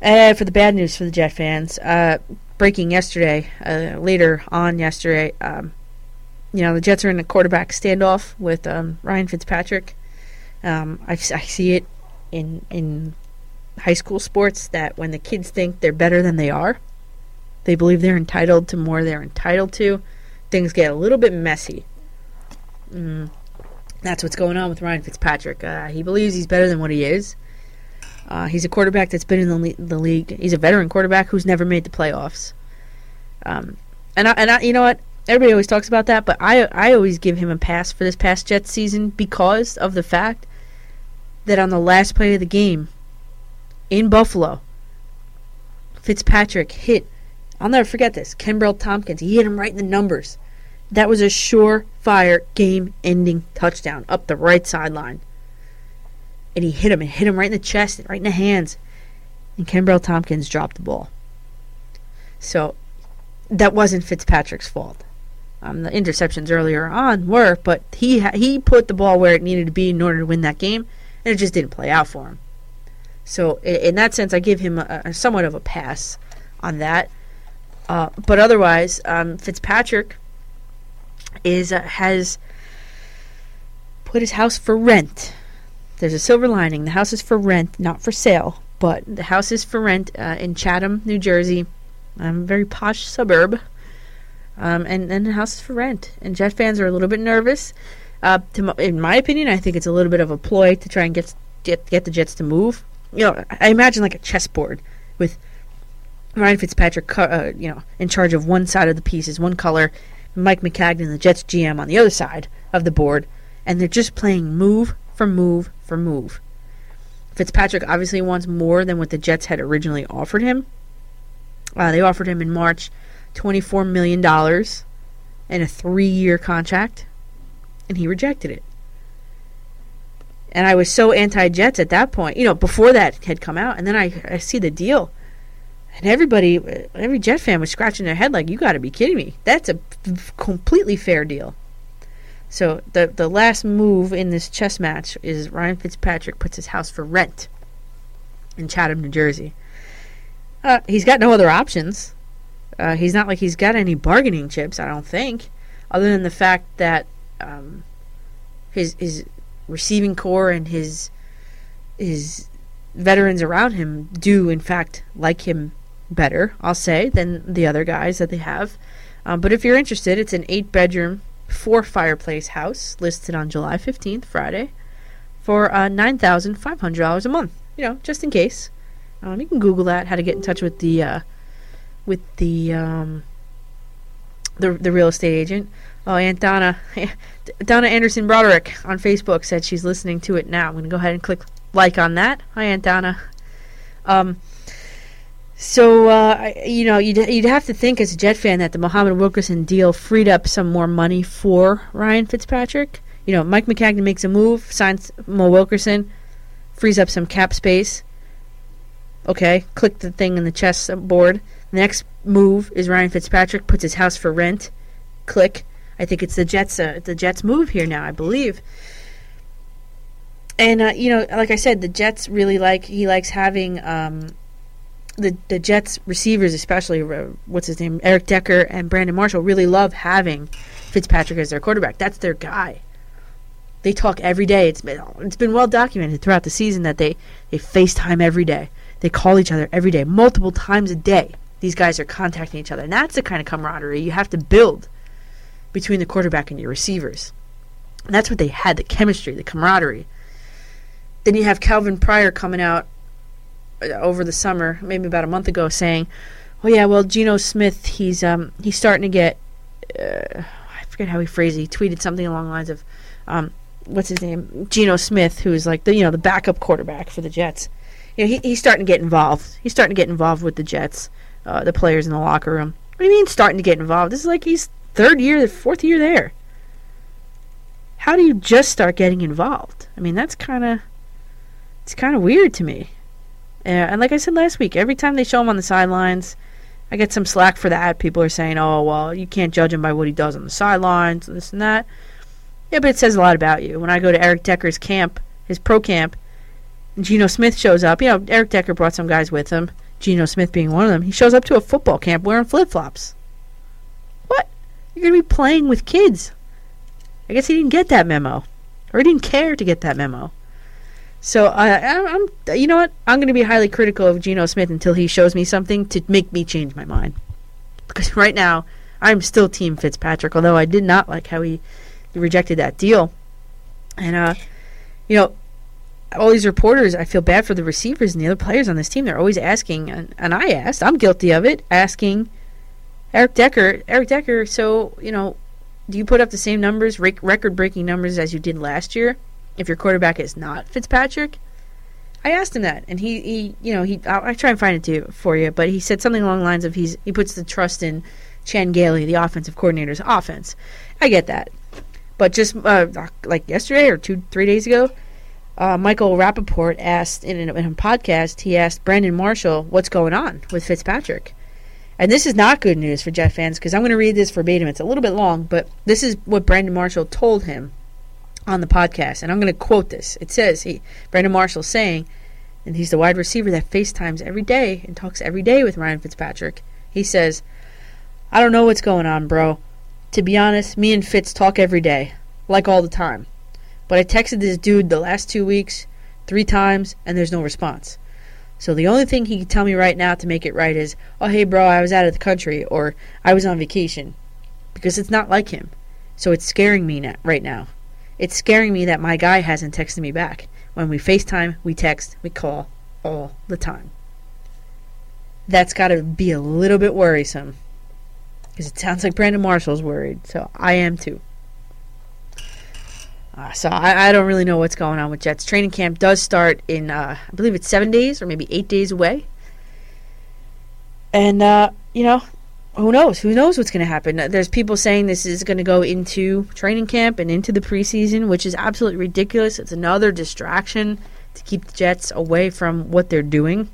Uh, for the bad news for the Jet fans, uh, breaking yesterday, uh, later on yesterday, um, you know, the Jets are in a quarterback standoff with um, Ryan Fitzpatrick. Um, I, I see it in in high school sports that when the kids think they're better than they are, they believe they're entitled to more they're entitled to, things get a little bit messy. Mm. That's what's going on with Ryan Fitzpatrick. Uh, he believes he's better than what he is. Uh, he's a quarterback that's been in the, le- the league. He's a veteran quarterback who's never made the playoffs. Um, and I, and I, you know what? Everybody always talks about that, but I I always give him a pass for this past Jets season because of the fact that on the last play of the game in Buffalo, Fitzpatrick hit, I'll never forget this, Kenbrell Thompkins. He hit him right in the numbers. That was a surefire game-ending touchdown up the right sideline. And he hit him, and hit him right in the chest, right in the hands. And Kenbrell Thompkins dropped the ball. So that wasn't Fitzpatrick's fault. Um, the interceptions earlier on were, but he ha- he put the ball where it needed to be in order to win that game, and it just didn't play out for him. So in, in that sense, I give him a, a somewhat of a pass on that. Uh, but otherwise, um, Fitzpatrick is uh, has put his house for rent. There's a silver lining. The house is for rent, not for sale, but the house is for rent uh, in Chatham, New Jersey, um, a very posh suburb, um, and, and the house is for rent. And Jet fans are a little bit nervous. Uh, to m- in my opinion, I think it's a little bit of a ploy to try and get, get get the Jets to move. You know, I imagine like a chessboard with Ryan Fitzpatrick, co- uh, you know, in charge of one side of the pieces, one color, Mike Maccagnan, the Jets G M, on the other side of the board, and they're just playing move for move for move. Fitzpatrick obviously wants more than what the Jets had originally offered him. Uh, they offered him in March twenty-four million dollars and a three-year contract, and he rejected it. And I was so anti-Jets at that point, you know, before that had come out, and then I, I see the deal. And everybody, every Jet fan was scratching their head like, you got to be kidding me. That's a completely fair deal. So the the last move in this chess match is Ryan Fitzpatrick puts his house for rent in Chatham, New Jersey. Uh, he's got no other options. Uh, he's not like he's got any bargaining chips, I don't think, other than the fact that um, his his receiving core and his his veterans around him do, in fact, like him better, I'll say, than the other guys that they have. Um, but if you're interested, it's an eight-bedroom four fireplace house listed on July fifteenth, Friday, for uh, nine thousand five hundred dollars a month. You know, just in case. Um, you can Google that, how to get in touch with the uh, with the um, the the real estate agent. Oh, Aunt Donna, Donna Anderson Broderick on Facebook said she's listening to it now. I'm going to go ahead and click like on that. Hi, Aunt Donna. Um. So, uh, you know, you'd, you'd have to think as a Jet fan that the Muhammad Wilkerson deal freed up some more money for Ryan Fitzpatrick. You know, Mike Maccagnan makes a move, signs Mo Wilkerson, frees up some cap space. Okay, click the thing in the chess board. The next move is Ryan Fitzpatrick puts his house for rent. Click. I think it's the Jets, uh, the Jets move here now, I believe. And, uh, you know, like I said, the Jets really like, he likes having... Um, The the Jets receivers, especially, uh, what's his name, Eric Decker and Brandon Marshall, really love having Fitzpatrick as their quarterback. That's their guy. They talk every day. It's been, it's been well documented throughout the season that they, they FaceTime every day. They call each other every day, multiple times a day. These guys are contacting each other. And that's the kind of camaraderie you have to build between the quarterback and your receivers. And that's what they had, the chemistry, the camaraderie. Then you have Calvin Pryor coming out over the summer, maybe about a month ago, saying, "Oh yeah, well, Geno Smith, he's um he's starting to get, uh, I forget how he phrased it. He tweeted something along the lines of, um, what's his name, Geno Smith, who's like the you know the backup quarterback for the Jets. you know, he, he's starting to get involved. He's starting to get involved with the Jets, uh, the players in the locker room. What do you mean starting to get involved? This is like his third year, fourth year there. How do you just start getting involved? I mean, that's kind of it's kind of weird to me. Uh, and like I said last week, every time they show him on the sidelines, I get some slack for that. People are saying, oh, well, you can't judge him by what he does on the sidelines, this and that. Yeah, but it says a lot about you. When I go to Eric Decker's camp, his pro camp, and Geno Smith shows up. You know, Eric Decker brought some guys with him, Geno Smith being one of them. He shows up to a football camp wearing flip-flops. What? You're going to be playing with kids. I guess he didn't get that memo. Or he didn't care to get that memo. So, uh, I'm, I'm, you know what? I'm going to be highly critical of Geno Smith until he shows me something to make me change my mind. Because right now, I'm still Team Fitzpatrick, although I did not like how he rejected that deal. And, uh, you know, all these reporters, I feel bad for the receivers and the other players on this team. They're always asking, and, and I asked, I'm guilty of it, asking Eric Decker, Eric Decker, so, you know, do you put up the same numbers, rec- record-breaking numbers as you did last year if your quarterback is not Fitzpatrick? I asked him that, and he, he you know, he I'll, I'll try and find it to, for you, but he said something along the lines of he's he puts the trust in Chan Gailey, the offensive coordinator's offense. I get that. But just uh, like yesterday or two, three days ago, Uh, Michael Rappaport asked in a, in a podcast, he asked Brandon Marshall what's going on with Fitzpatrick. And this is not good news for Jet fans because I'm going to read this verbatim. It's a little bit long, but this is what Brandon Marshall told him on the podcast. And I'm going to quote this. It says, he Brandon Marshall saying, and he's the wide receiver that FaceTimes every day and talks every day with Ryan Fitzpatrick. He says, I don't know what's going on, bro. To be honest, me and Fitz talk every day, like all the time. But I texted this dude the last two weeks, three times, and there's no response. So the only thing he can tell me right now to make it right is, oh, hey, bro, I was out of the country, or I was on vacation. Because it's not like him. So it's scaring me na- right now. It's scaring me that my guy hasn't texted me back. When we FaceTime, we text, we call all the time. That's got to be a little bit worrisome. Because it sounds like Brandon Marshall's worried, so I am too. Uh, so I, I don't really know what's going on with Jets. Training camp does start in, uh, I believe it's seven days or maybe eight days away. And, uh, you know, who knows? Who knows what's going to happen? There's people saying this is going to go into training camp and into the preseason, which is absolutely ridiculous. It's another distraction to keep the Jets away from what they're doing.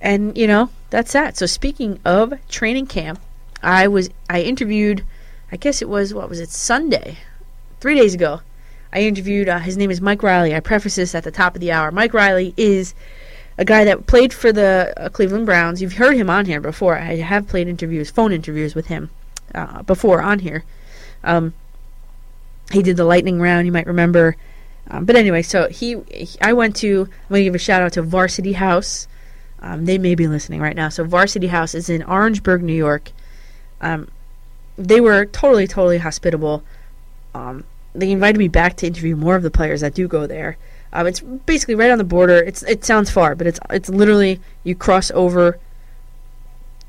And, you know, that's that. So speaking of training camp, I was I interviewed, I guess it was, what was it, Sunday? Three days ago, I interviewed, uh, his name is Mike Reilly. I preface this at the top of the hour. Mike Reilly is a guy that played for the uh, Cleveland Browns. You've heard him on here before. I have played interviews, phone interviews with him uh, before on here. Um, he did the lightning round, you might remember. Um, but anyway, so he, he, I went to, I'm going to give a shout out to Varsity House. Um, they may be listening right now. So Varsity House is in Orangeburg, New York. Um, they were totally, totally hospitable. Um, they invited me back to interview more of the players that do go there. Um, it's basically right on the border. It's it sounds far, but it's it's literally you cross over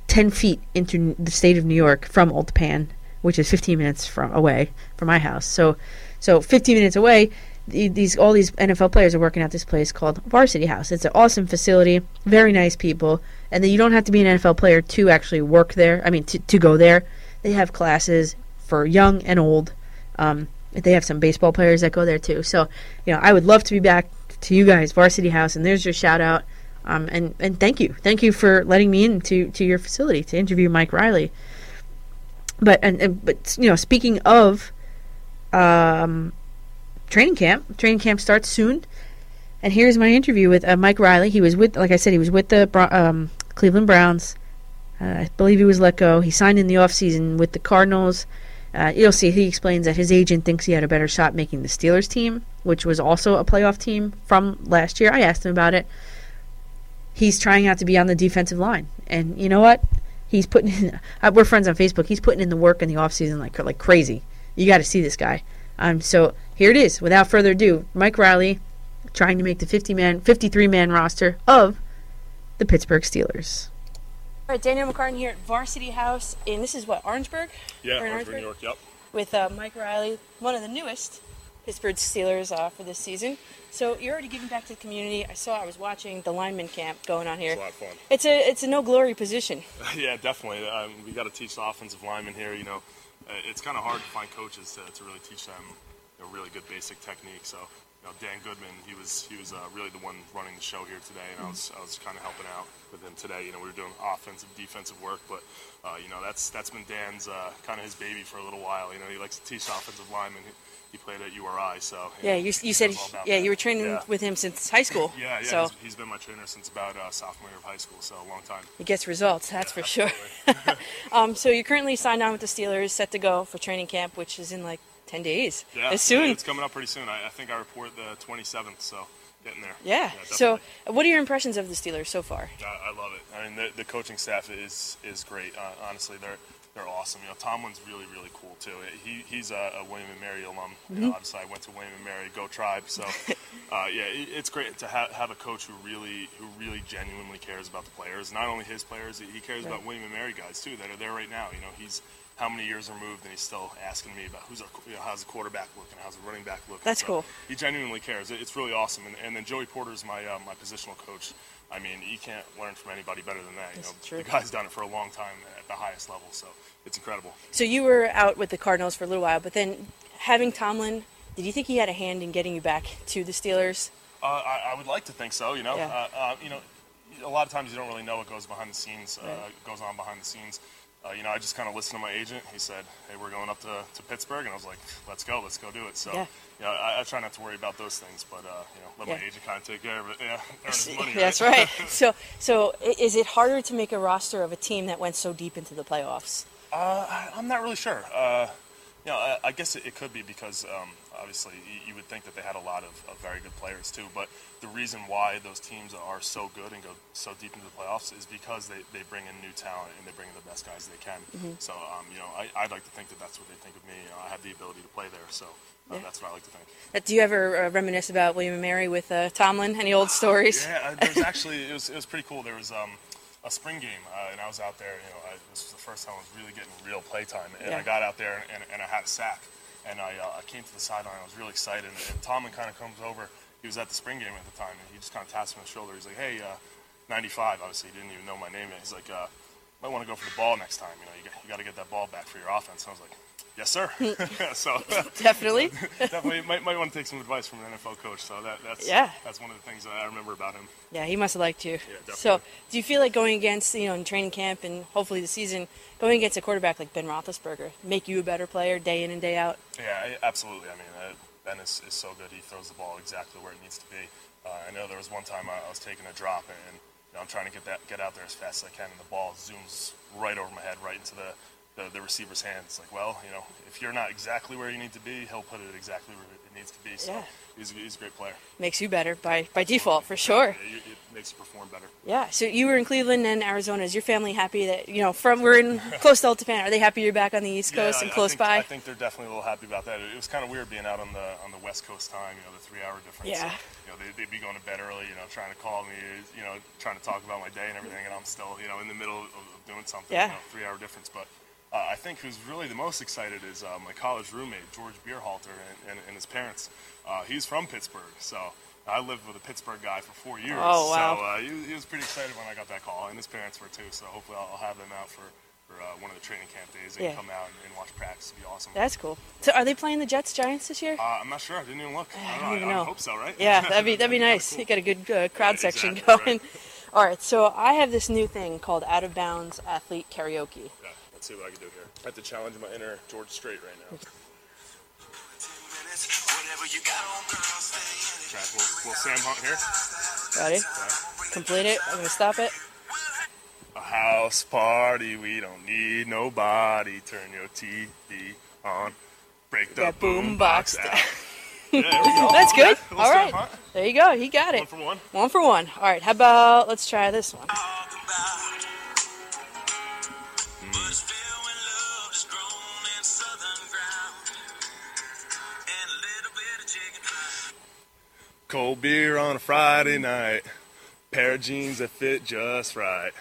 ten feet into the state of New York from Old Pan, which is fifteen minutes from away from my house. So, so fifteen minutes away, these all these N F L players are working at this place called Varsity House. It's an awesome facility, very nice people, and then you don't have to be an N F L player to actually work there. I mean, to to go there, they have classes for young and old. Um, they have some baseball players that go there too. So, you know, I would love to be back to you guys, Varsity House, and there's your shout out. Um, and, and thank you. Thank you for letting me in to, to your facility to interview Mike Reilly. But, and, and but you know, speaking of um, training camp, training camp starts soon. And here's my interview with uh, Mike Reilly. He was with, like I said, he was with the um, Cleveland Browns. Uh, I believe he was let go. He signed in the offseason with the Cardinals. Uh, you'll see he explains that his agent thinks he had a better shot making the Steelers team, which was also a playoff team from last year. I asked him about it. He's trying out to be on the defensive line. And you know what? He's putting in, uh, we're friends on Facebook. He's putting in the work in the offseason like like crazy. You got to see this guy. Um, so here it is. Without further ado, Mike Reilly trying to make the fifty-man, fifty-three-man roster of the Pittsburgh Steelers. All right, Daniel McCartan here at Varsity House, and this is what, Orangeburg? Yeah, Orangeburg, Orangeburg, New York, yep. With uh, Mike Reilly, one of the newest Pittsburgh Steelers uh, for this season. So you're already giving back to the community. I saw, I was watching the lineman camp going on here. It's a lot of fun. It's a, it's a no-glory position. Yeah, definitely. Um, we got to teach the offensive linemen here. You know, uh, it's kind of hard to find coaches to, to really teach them a you know, really good basic technique. So, you know, Dan Goodman, he was he was uh, really the one running the show here today, and I was I was kind of helping out with him today. You know, we were doing offensive, defensive work, but uh, you know, that's that's been Dan's uh, kind of his baby for a little while. You know, he likes to teach offensive linemen. He, He played at U R I, so yeah. Know, you you said yeah that. You were training yeah. with him since high school. yeah, yeah. So. He's, he's been my trainer since about uh, sophomore year of high school, so a long time. He gets results, that's yeah, for sure. um, so you're currently signed on with the Steelers, set to go for training camp, which is in like ten days. Yeah, it's soon. Yeah, it's coming up pretty soon. I, I think I report the twenty-seventh, so getting there. Yeah. yeah so, what are your impressions of the Steelers so far? I, I love it. I mean, the, the coaching staff is is great. Uh, honestly, they're. They're awesome. You know, Tomlin's really, really cool too. He he's a, a William and Mary alum. Mm-hmm. You know, obviously, I went to William and Mary. Go Tribe! So, uh, yeah, it, it's great to have, have a coach who really, who really genuinely cares about the players. Not only his players, he cares right. about William and Mary guys too that are there right now. You know, he's how many years removed, and he's still asking me about who's our, you know, how's the quarterback looking, how's the running back looking. That's so cool. He genuinely cares. It, it's really awesome. And, and then Joey Porter's my uh, my positional coach. I mean, you can't learn from anybody better than that. You know, true. The guy's done it for a long time at the highest level, so it's incredible. So you were out with the Cardinals for a little while, but then having Tomlin, did you think he had a hand in getting you back to the Steelers? Uh, I, I would like to think so. You know, yeah. uh, uh, you know, a lot of times you don't really know what goes behind the scenes, uh, right. goes on behind the scenes. Uh, you know, I just kind of listened to my agent. He said, hey, we're going up to, to Pittsburgh. And I was like, let's go. Let's go do it. So, yeah. you know, I, I try not to worry about those things. But, uh, you know, let yeah. my agent kind of take care of it. Yeah, earn his money. That's right. right. so, so is it harder to make a roster of a team that went so deep into the playoffs? Uh, I, I'm not really sure. Uh, you know, I, I guess it, it could be because, um, obviously, you, you would think that they had a lot of, of very good players, too. But the reason why those teams are so good and go so deep into the playoffs is because they, they bring in new talent and they bring in the best guys they can. Mm-hmm. So, um, you know, I, I'd like to think that that's what they think of me. You know, I have the ability to play there, so uh, yeah. that's what I like to think. Do you ever uh, reminisce about William and Mary with uh, Tomlin? Any old stories? Yeah, there's actually, it was, it was pretty cool. There was um, a spring game, uh, and I was out there. You know, I, this was the first time I was really getting real play time, and yeah. I got out there and, and, and I had a sack, and I, uh, I came to the sideline. I was really excited, and, and Tomlin kind of comes over. He was at the spring game at the time, and he just kind of taps me on the shoulder. He's like, hey, uh, ninety-five, obviously, he didn't even know my name yet. He's like, uh, might want to go for the ball next time. You know, you got, you got to get that ball back for your offense. And I was like, yes, sir. so Definitely. definitely might, might want to take some advice from an N F L coach. So that, that's yeah. that's one of the things that I remember about him. Yeah, he must have liked you. Yeah, definitely. So do you feel like going against, you know, in training camp and hopefully the season, going against a quarterback like Ben Roethlisberger, make you a better player day in and day out? Yeah, I, absolutely. I mean, I, Ben is, is so good. He throws the ball exactly where it needs to be. Uh, I know there was one time I, I was taking a drop, and, and you know, I'm trying to get that get out there as fast as I can, and the ball zooms right over my head, right into the, the, the receiver's hand. It's like, well, you know, if you're not exactly where you need to be, he'll put it exactly where it needs to be. So yeah. he's, he's a great player. Makes you better by, by default, for sure. Yeah, it, it makes you perform better. Yeah, so you were in Cleveland and Arizona. Is your family happy that, you know, from we're in close to Altapan. Are they happy you're back on the East Coast yeah, and I, close I think, by? I think they're definitely a little happy about that. It, it was kind of weird being out on the on the West Coast time, you know, the three-hour difference. Yeah. So, you know, they, they'd be going to bed early, you know, trying to call me, you know, trying to talk about my day and everything, and I'm still, you know, in the middle of doing something, yeah. you know, three-hour difference. But Uh, I think who's really the most excited is uh, my college roommate, George Bierhalter, and, and, and his parents. Uh, he's from Pittsburgh, so I lived with a Pittsburgh guy for four years. Oh, wow. So uh, he, he was pretty excited when I got that call, and his parents were too, so hopefully I'll, I'll have them out for, for uh, one of the training camp days. They yeah. can come out and, and watch practice. It'd be awesome. That's cool. So are they playing the Jets Giants this year? Uh, I'm not sure. I didn't even look. I don't, I don't know. Even I, know. I hope so, right? Yeah, that'd be, that'd be nice. Cool. You got a good uh, crowd yeah, section exactly, going. Right. All right, so I have this new thing called Out of Bounds Athlete Karaoke. Yeah. Let's see what I can do here. I have to challenge my inner George Strait right now. Alright, we'll, we'll Sam Hunt here. Ready? Okay. Complete it. I'm going to stop it. A house party. We don't need nobody. Turn your T V on. Break the boom box out. yeah, there we go. That's good. All, All right. right. There you go. He got it. One for one. One for one. All right. How about let's try this one. Cold beer on a Friday night, pair of jeans that fit just right,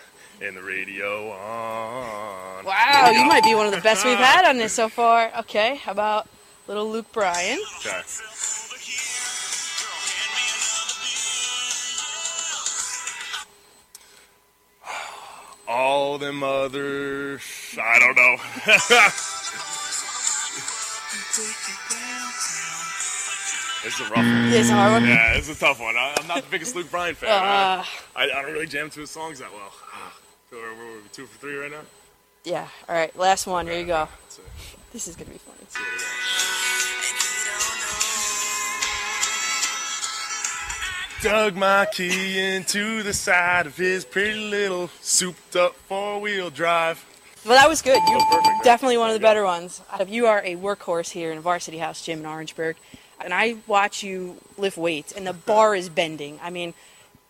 and the radio on. Wow, you might be one of the best we've had on this so far. Okay, how about Little Luke Bryan. Okay. All them others, I don't know. It's a rough one. It's a hard one. Yeah, it's a tough one. I, I'm not the biggest Luke Bryan fan. Uh, I, I don't really jam to his songs that well. So we're, we're two for three right now? Yeah. All right, last one. Here you go. This is going to be funny. Dug my key into the side of his pretty little souped-up four-wheel drive. Well, that was good. You were perfect, definitely one of the better ones. You are a workhorse here in Varsity House Gym in Orangeburg, and I watch you lift weights, and the bar is bending. I mean,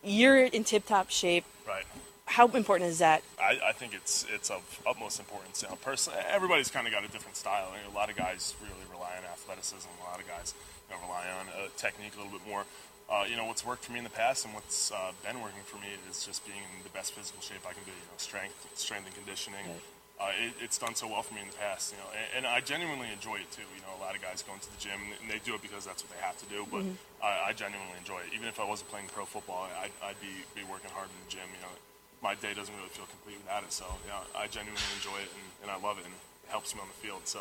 you're in tip-top shape. Right. How important is that? I, I think it's it's of utmost importance. Now, personally, everybody's kind of got a different style. I mean, a lot of guys really rely on athleticism. A lot of guys you know, rely on uh, technique a little bit more. Uh, you know, what's worked for me in the past and what's uh, been working for me is just being in the best physical shape I can be, you know, strength, strength and conditioning. Right. Uh, it, it's done so well for me in the past, you know, and, and I genuinely enjoy it too. You know, a lot of guys go into the gym and they do it because that's what they have to do, but mm-hmm. I, I genuinely enjoy it. Even if I wasn't playing pro football, I'd, I'd be, be working hard in the gym. You know, my day doesn't really feel complete without it, so you know, I genuinely enjoy it and, and I love it. And, helps me on the field, so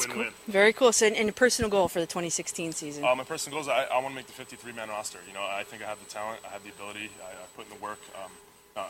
win-win. Cool. Very cool. So, and a personal goal for the twenty sixteen season? Uh, my personal goal is I, I want to make the fifty-three man roster. You know, I think I have the talent, I have the ability, I, I put in the work. Um,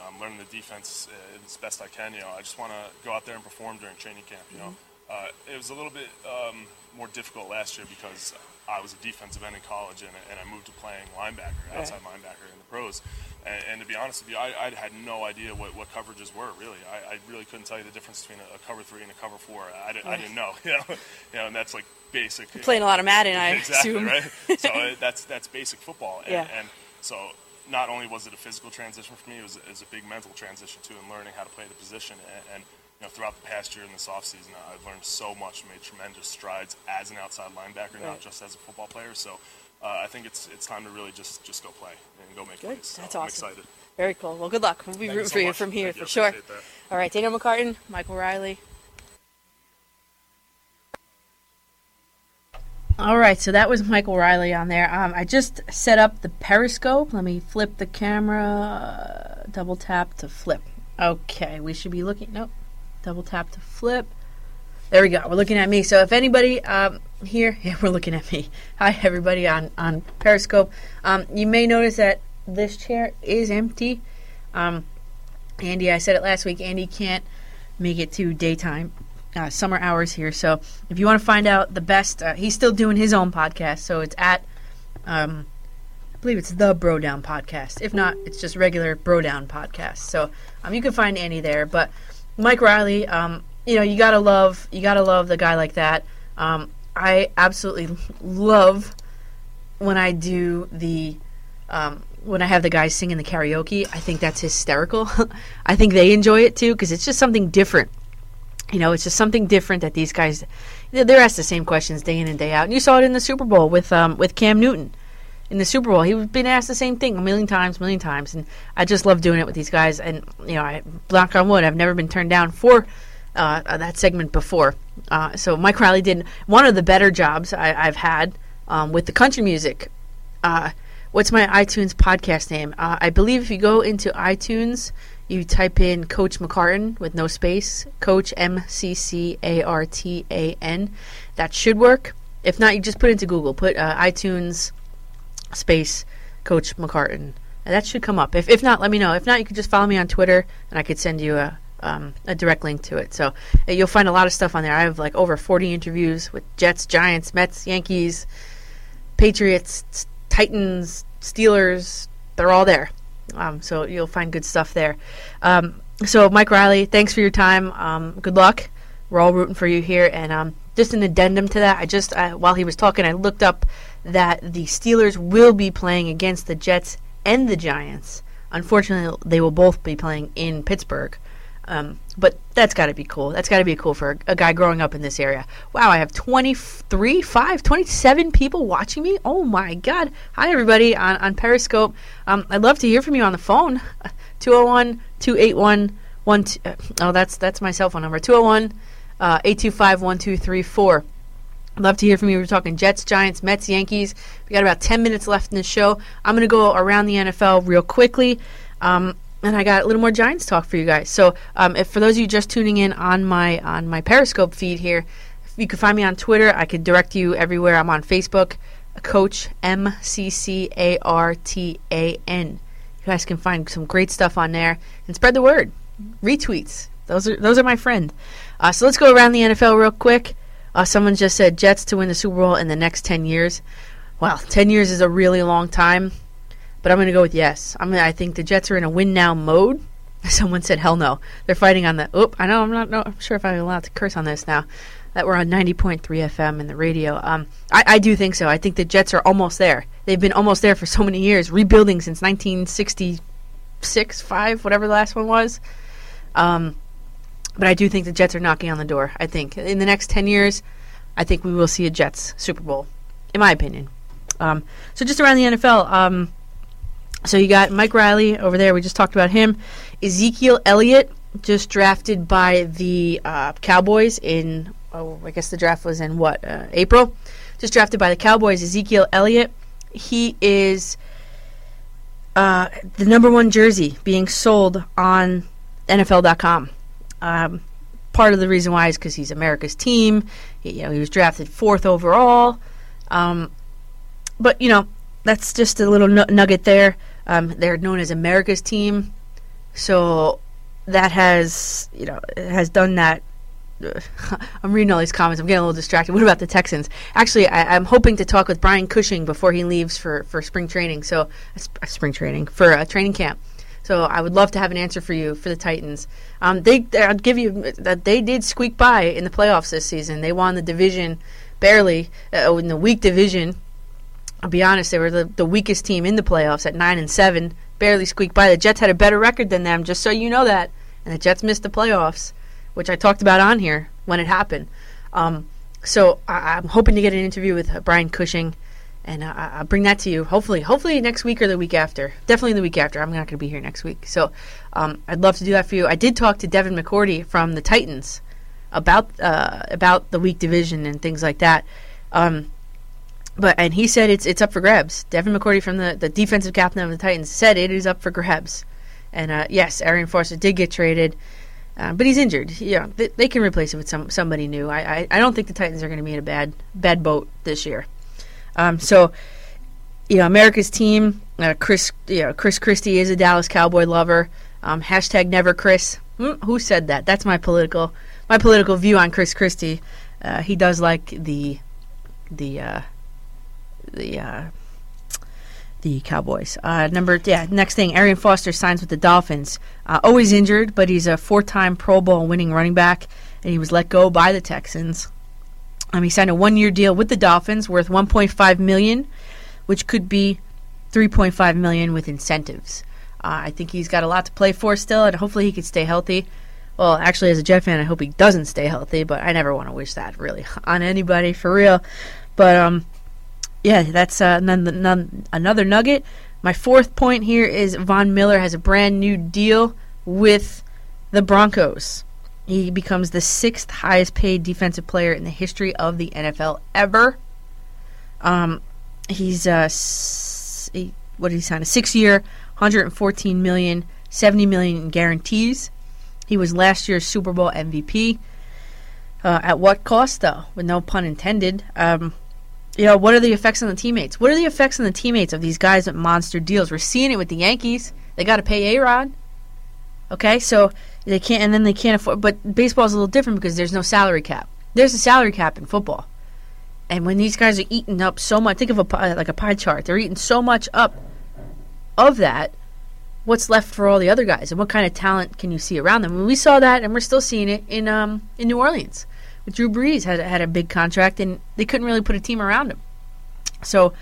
I'm learning the defense as best I can. You know, I just want to go out there and perform during training camp. You mm-hmm. know, uh, it was a little bit um, more difficult last year because I was a defensive end in college and, and I moved to playing linebacker, outside right. linebacker in the pros. And, and to be honest with you, I, I had no idea what, what coverages were, really. I, I really couldn't tell you the difference between a, a cover three and a cover four. I, did, right. I didn't know. You know, you know, and that's like basic. You're playing you know, a lot of Madden, I exactly, assume. Right? So uh, that's that's basic football. And, yeah. and so not only was it a physical transition for me, it was, it was a big mental transition, too, in learning how to play the position. And, and you know, throughout the past year in this offseason, I've learned so much, made tremendous strides as an outside linebacker, right. not just as a football player. So. Uh, I think it's it's time to really just, just go play and go make good. Plays. So that's awesome. I'm excited. Very cool. Well, good luck. We'll be Thank rooting you so for much. You from here Thank for sure. All right, Daniel McCartan, Michael Reilly. All right, so that was Michael Reilly on there. Um, I just set up the Periscope. Let me flip the camera. Uh, double tap to flip. Okay, we should be looking. Nope. Double tap to flip. There we go. We're looking at me. So if anybody um, here, yeah, we're looking at me. Hi, everybody on, on Periscope. Um, you may notice that this chair is empty. Um, Andy, I said it last week, Andy can't make it to daytime, uh, summer hours here. So if you want to find out the best, uh, he's still doing his own podcast. So it's at, um, I believe it's the Bro Down Podcast. If not, it's just regular Bro Down Podcast. So um, you can find Andy there. But Mike Reilly, um, you know, you gotta love, you gotta love the guy like that. Um, I absolutely love when I do the, um, when I have the guys singing the karaoke. I think that's hysterical. I think they enjoy it too because it's just something different. You know, it's just something different that these guys, they're asked the same questions day in and day out. And you saw it in the Super Bowl with um, with Cam Newton. In the Super Bowl, he's been asked the same thing a million times, million times, and I just love doing it with these guys. And you know, I, knock on wood, I've never been turned down for. Uh, that segment before. Uh, so Mike Reilly did one of the better jobs I, I've had um, with the country music. Uh, what's my iTunes podcast name? Uh, I believe if you go into iTunes, you type in Coach McCartan with no space, Coach M C C A R T A N. That should work. If not, you just put it into Google. Put uh, iTunes space Coach McCartan. And that should come up. If, if not, let me know. If not, you can just follow me on Twitter, and I could send you a Um, a direct link to it. So uh, you'll find a lot of stuff on there. I have like over forty interviews with Jets, Giants, Mets, Yankees, Patriots, t- Titans, Steelers. They're all there. Um, so you'll find good stuff there. Um, so Mike Reilly, thanks for your time. Um, good luck. We're all rooting for you here. And um, just an addendum to that, I just uh, while he was talking, I looked up that the Steelers will be playing against the Jets and the Giants. Unfortunately, they will both be playing in Pittsburgh. Um, but that's got to be cool. That's got to be cool for a, a guy growing up in this area. Wow, I have twenty-three, five, twenty-seven people watching me. Oh, my God. Hi, everybody on, on Periscope. Um, I'd love to hear from you on the phone. two oh one, two eight one, one two oh, that's that's my cell phone number. two oh one, eight two five, one two three four. Love to hear from you. We're talking Jets, Giants, Mets, Yankees. We got about ten minutes left in the show. I'm going to go around the N F L real quickly, um, and I got a little more Giants talk for you guys. So um, if for those of you just tuning in on my on my Periscope feed here, you can find me on Twitter. I can direct you everywhere. I'm on Facebook, Coach M C C A R T A N. You guys can find some great stuff on there and spread the word. Retweets. Those are, those are my friend. Uh, so let's go around the N F L real quick. Uh, someone just said Jets to win the Super Bowl in the next ten years. Wow, ten years is a really long time, but I'm going to go with yes. I mean, I think the Jets are in a win-now mode. Someone said hell no. They're fighting on the – oop, I know I'm not no, I'm sure if I'm allowed to curse on this now, that we're on ninety point three F M and the radio. Um, I, I do think so. I think the Jets are almost there. They've been almost there for so many years, rebuilding since nineteen sixty-six, five, whatever the last one was. Um But I do think the Jets are knocking on the door, I think. In the next ten years, I think we will see a Jets Super Bowl, in my opinion. Um, so just around the N F L, um, so you got Mike Reilly over there. We just talked about him. Ezekiel Elliott, just drafted by the uh, Cowboys in, oh, I guess the draft was in what, uh, April? Just drafted by the Cowboys, Ezekiel Elliott. He is uh, the number one jersey being sold on N F L dot com. Um, part of the reason why is because he's America's team. He, you know, he was drafted fourth overall. Um, but, you know, that's just a little nu- nugget there. Um, they're known as America's team. So that has, you know, has done that. I'm reading all these comments. I'm getting a little distracted. What about the Texans? Actually, I, I'm hoping to talk with Brian Cushing before he leaves for, for spring training. So, uh, spring training, for uh, training camp. So I would love to have an answer for you for the Titans. Um, they, I'll give you that they did squeak by in the playoffs this season. They won the division barely uh, in the weak division. I'll be honest, they were the, the weakest team in the playoffs at nine and seven, barely squeaked by. The Jets had a better record than them, just so you know that. And the Jets missed the playoffs, which I talked about on here when it happened. Um, so I, I'm hoping to get an interview with uh, Brian Cushing. And uh, I'll bring that to you, hopefully, hopefully next week or the week after. Definitely the week after. I'm not going to be here next week. So um, I'd love to do that for you. I did talk to Devin McCourty from the Titans about uh, about the weak division and things like that. Um, but and he said it's it's up for grabs. Devin McCourty from the, the defensive captain of the Titans said it is up for grabs. And, uh, yes, Arian Foster did get traded, uh, but he's injured. Yeah, they, they can replace him with some somebody new. I, I, I don't think the Titans are going to be in a bad bad boat this year. Um, so, you know, America's team, uh, Chris, you know, Chris Christie is a Dallas Cowboy lover. Um, hashtag never Chris. Mm, who said that? That's my political, my political view on Chris Christie. Uh, he does like the, the, uh, the, uh, the Cowboys. Uh, number, yeah. Next thing, Arian Foster signs with the Dolphins. Uh, always injured, but he's a four-time Pro Bowl winning running back, and he was let go by the Texans. Um, he signed a one-year deal with the Dolphins worth one point five million dollars, which could be three point five million dollars with incentives. Uh, I think he's got a lot to play for still, and hopefully he can stay healthy. Well, actually, as a Jet fan, I hope he doesn't stay healthy, but I never want to wish that really on anybody for real. But um, yeah, that's uh, none, none, another nugget. My fourth point here is Von Miller has a brand new deal with the Broncos. He becomes the sixth highest paid defensive player in the history of the N F L ever. Um, he's uh, s- eight, what did he sign? A six-year, one hundred fourteen million dollars, seventy million dollars in guarantees. He was last year's Super Bowl M V P. Uh, at what cost, though? With no pun intended. Um, you know, what are the effects on the teammates? What are the effects on the teammates of these guys at monster deals? We're seeing it with the Yankees. They got to pay A-Rod. Okay, so they can't, and then they can't afford. But baseball's a little different because there's no salary cap. There's a salary cap in football, and when these guys are eating up so much, think of a pie, like a pie chart. They're eating so much up of that. What's left for all the other guys, and what kind of talent can you see around them? And we saw that, and we're still seeing it in um in New Orleans. With Drew Brees had had a big contract, and they couldn't really put a team around him. So,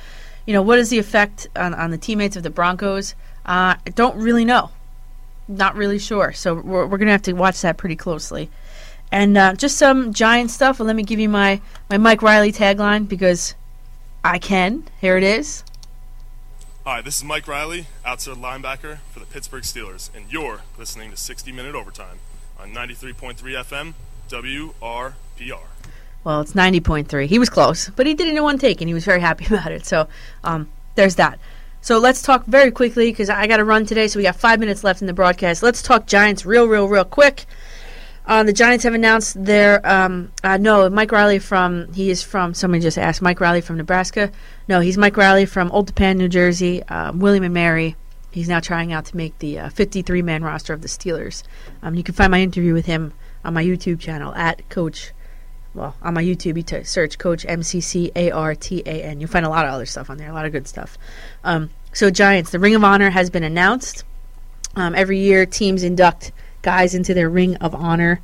you know, what is the effect on on the teammates of the Broncos? Uh, I don't really know. Not really sure, so we're, we're going to have to watch that pretty closely. And uh, just some Giant stuff. Well, let me give you my, my Mike Reilly tagline because I can. Here it is. Hi, this is Mike Reilly, outside linebacker for the Pittsburgh Steelers, and you're listening to sixty Minute Overtime on ninety-three point three F M W R P R. Well, it's ninety point three. He was close, but he did it in one take, and he was very happy about it. So um, there's that. So let's talk very quickly, because I got to run today, so we got five minutes left in the broadcast. Let's talk Giants real, real, real quick. Uh, the Giants have announced their um, – uh, no, Mike Reilly from – he is from – somebody just asked. Mike Reilly from Nebraska. No, he's Mike Reilly from Old Tappan, New Jersey, um, William and Mary. He's now trying out to make the uh, fifty-three man roster of the Steelers. Um, you can find my interview with him on my YouTube channel, at Coach – well, on my YouTube, you t- search Coach M C C A R T A N. You'll find a lot of other stuff on there, a lot of good stuff. Um, so Giants, the Ring of Honor has been announced. Um, every year teams induct – guys into their Ring of Honor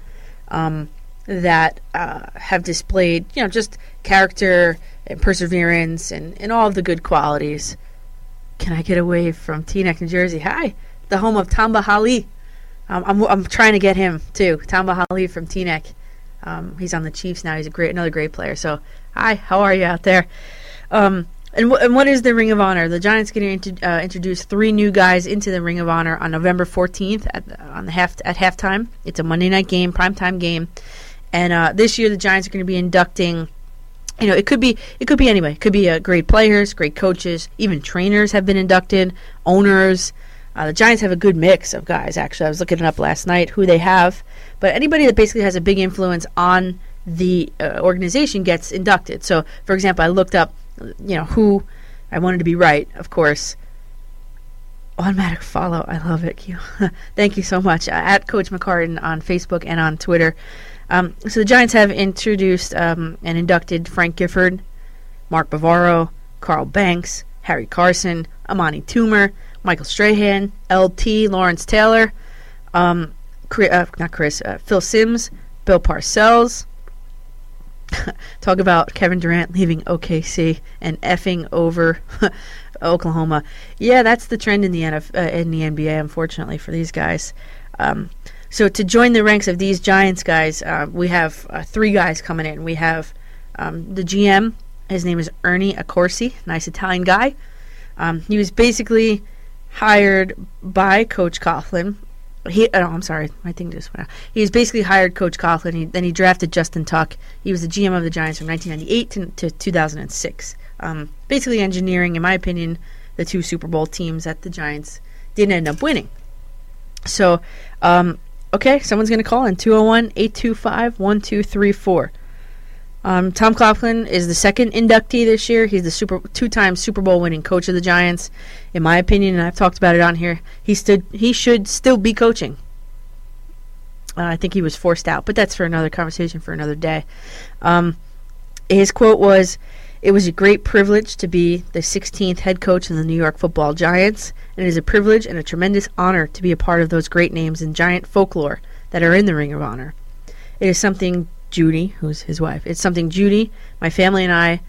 um, that uh, have displayed, you know, just character and perseverance and, and all of the good qualities. Can I get away from Teaneck, New Jersey? Hi, the home of Tamba Hali. Um, I'm I'm trying to get him too. Tamba Hali from Teaneck. Um, he's on the Chiefs now. He's a great, another great player. So, hi, how are you out there? Um, and, w- and what is the Ring of Honor? The Giants are going to int- uh, introduce three new guys into the Ring of Honor on November fourteenth at the, on the half at halftime. It's a Monday night game, primetime game, and uh, this year the Giants are going to be inducting. You know, it could be it could be anyway. It could be uh, great players, great coaches, even trainers have been inducted, owners. Uh, the Giants have a good mix of guys. Actually, I was looking it up last night who they have, but anybody that basically has a big influence on the uh, organization gets inducted. So, for example, I looked up. You know, who I wanted to be right, of course. Automatic follow. I love it. Thank you so much. Uh, at Coach McCartan on Facebook and on Twitter. Um, so the Giants have introduced um, and inducted Frank Gifford, Mark Bavaro, Carl Banks, Harry Carson, Amani Toomer, Michael Strahan, L T, Lawrence Taylor, um, Chris, uh, not Chris, uh, Phil Sims, Bill Parcells. Talk about Kevin Durant leaving O K C and effing over Oklahoma. Yeah, that's the trend in the N F- uh, in the N B A, unfortunately, for these guys. Um, so to join the ranks of these Giants guys, uh, we have uh, three guys coming in. We have um, the G M. His name is Ernie Accorsi, nice Italian guy. Um, he was basically hired by Coach Coughlin. He, oh, I'm sorry, my thing just went out. He was basically hired Coach Coughlin. He, then he drafted Justin Tuck. He was the G M of the Giants from nineteen ninety-eight to, to two thousand six. Um, basically engineering, in my opinion, the two Super Bowl teams that the Giants didn't end up winning. So, um, okay, someone's going to call in, two oh one, eight two five, one two three four. Um, Tom Coughlin is the second inductee this year. He's the super, two-time Super Bowl winning coach of the Giants. In my opinion, and I've talked about it on here, he stood he should still be coaching. Uh, I think he was forced out, but that's for another conversation for another day. Um, his quote was, "It was a great privilege to be the sixteenth head coach of the New York Football Giants, and it is a privilege and a tremendous honor to be a part of those great names in Giant folklore that are in the Ring of Honor. It is something Judy," who's his wife, "it's something Judy, my family, and I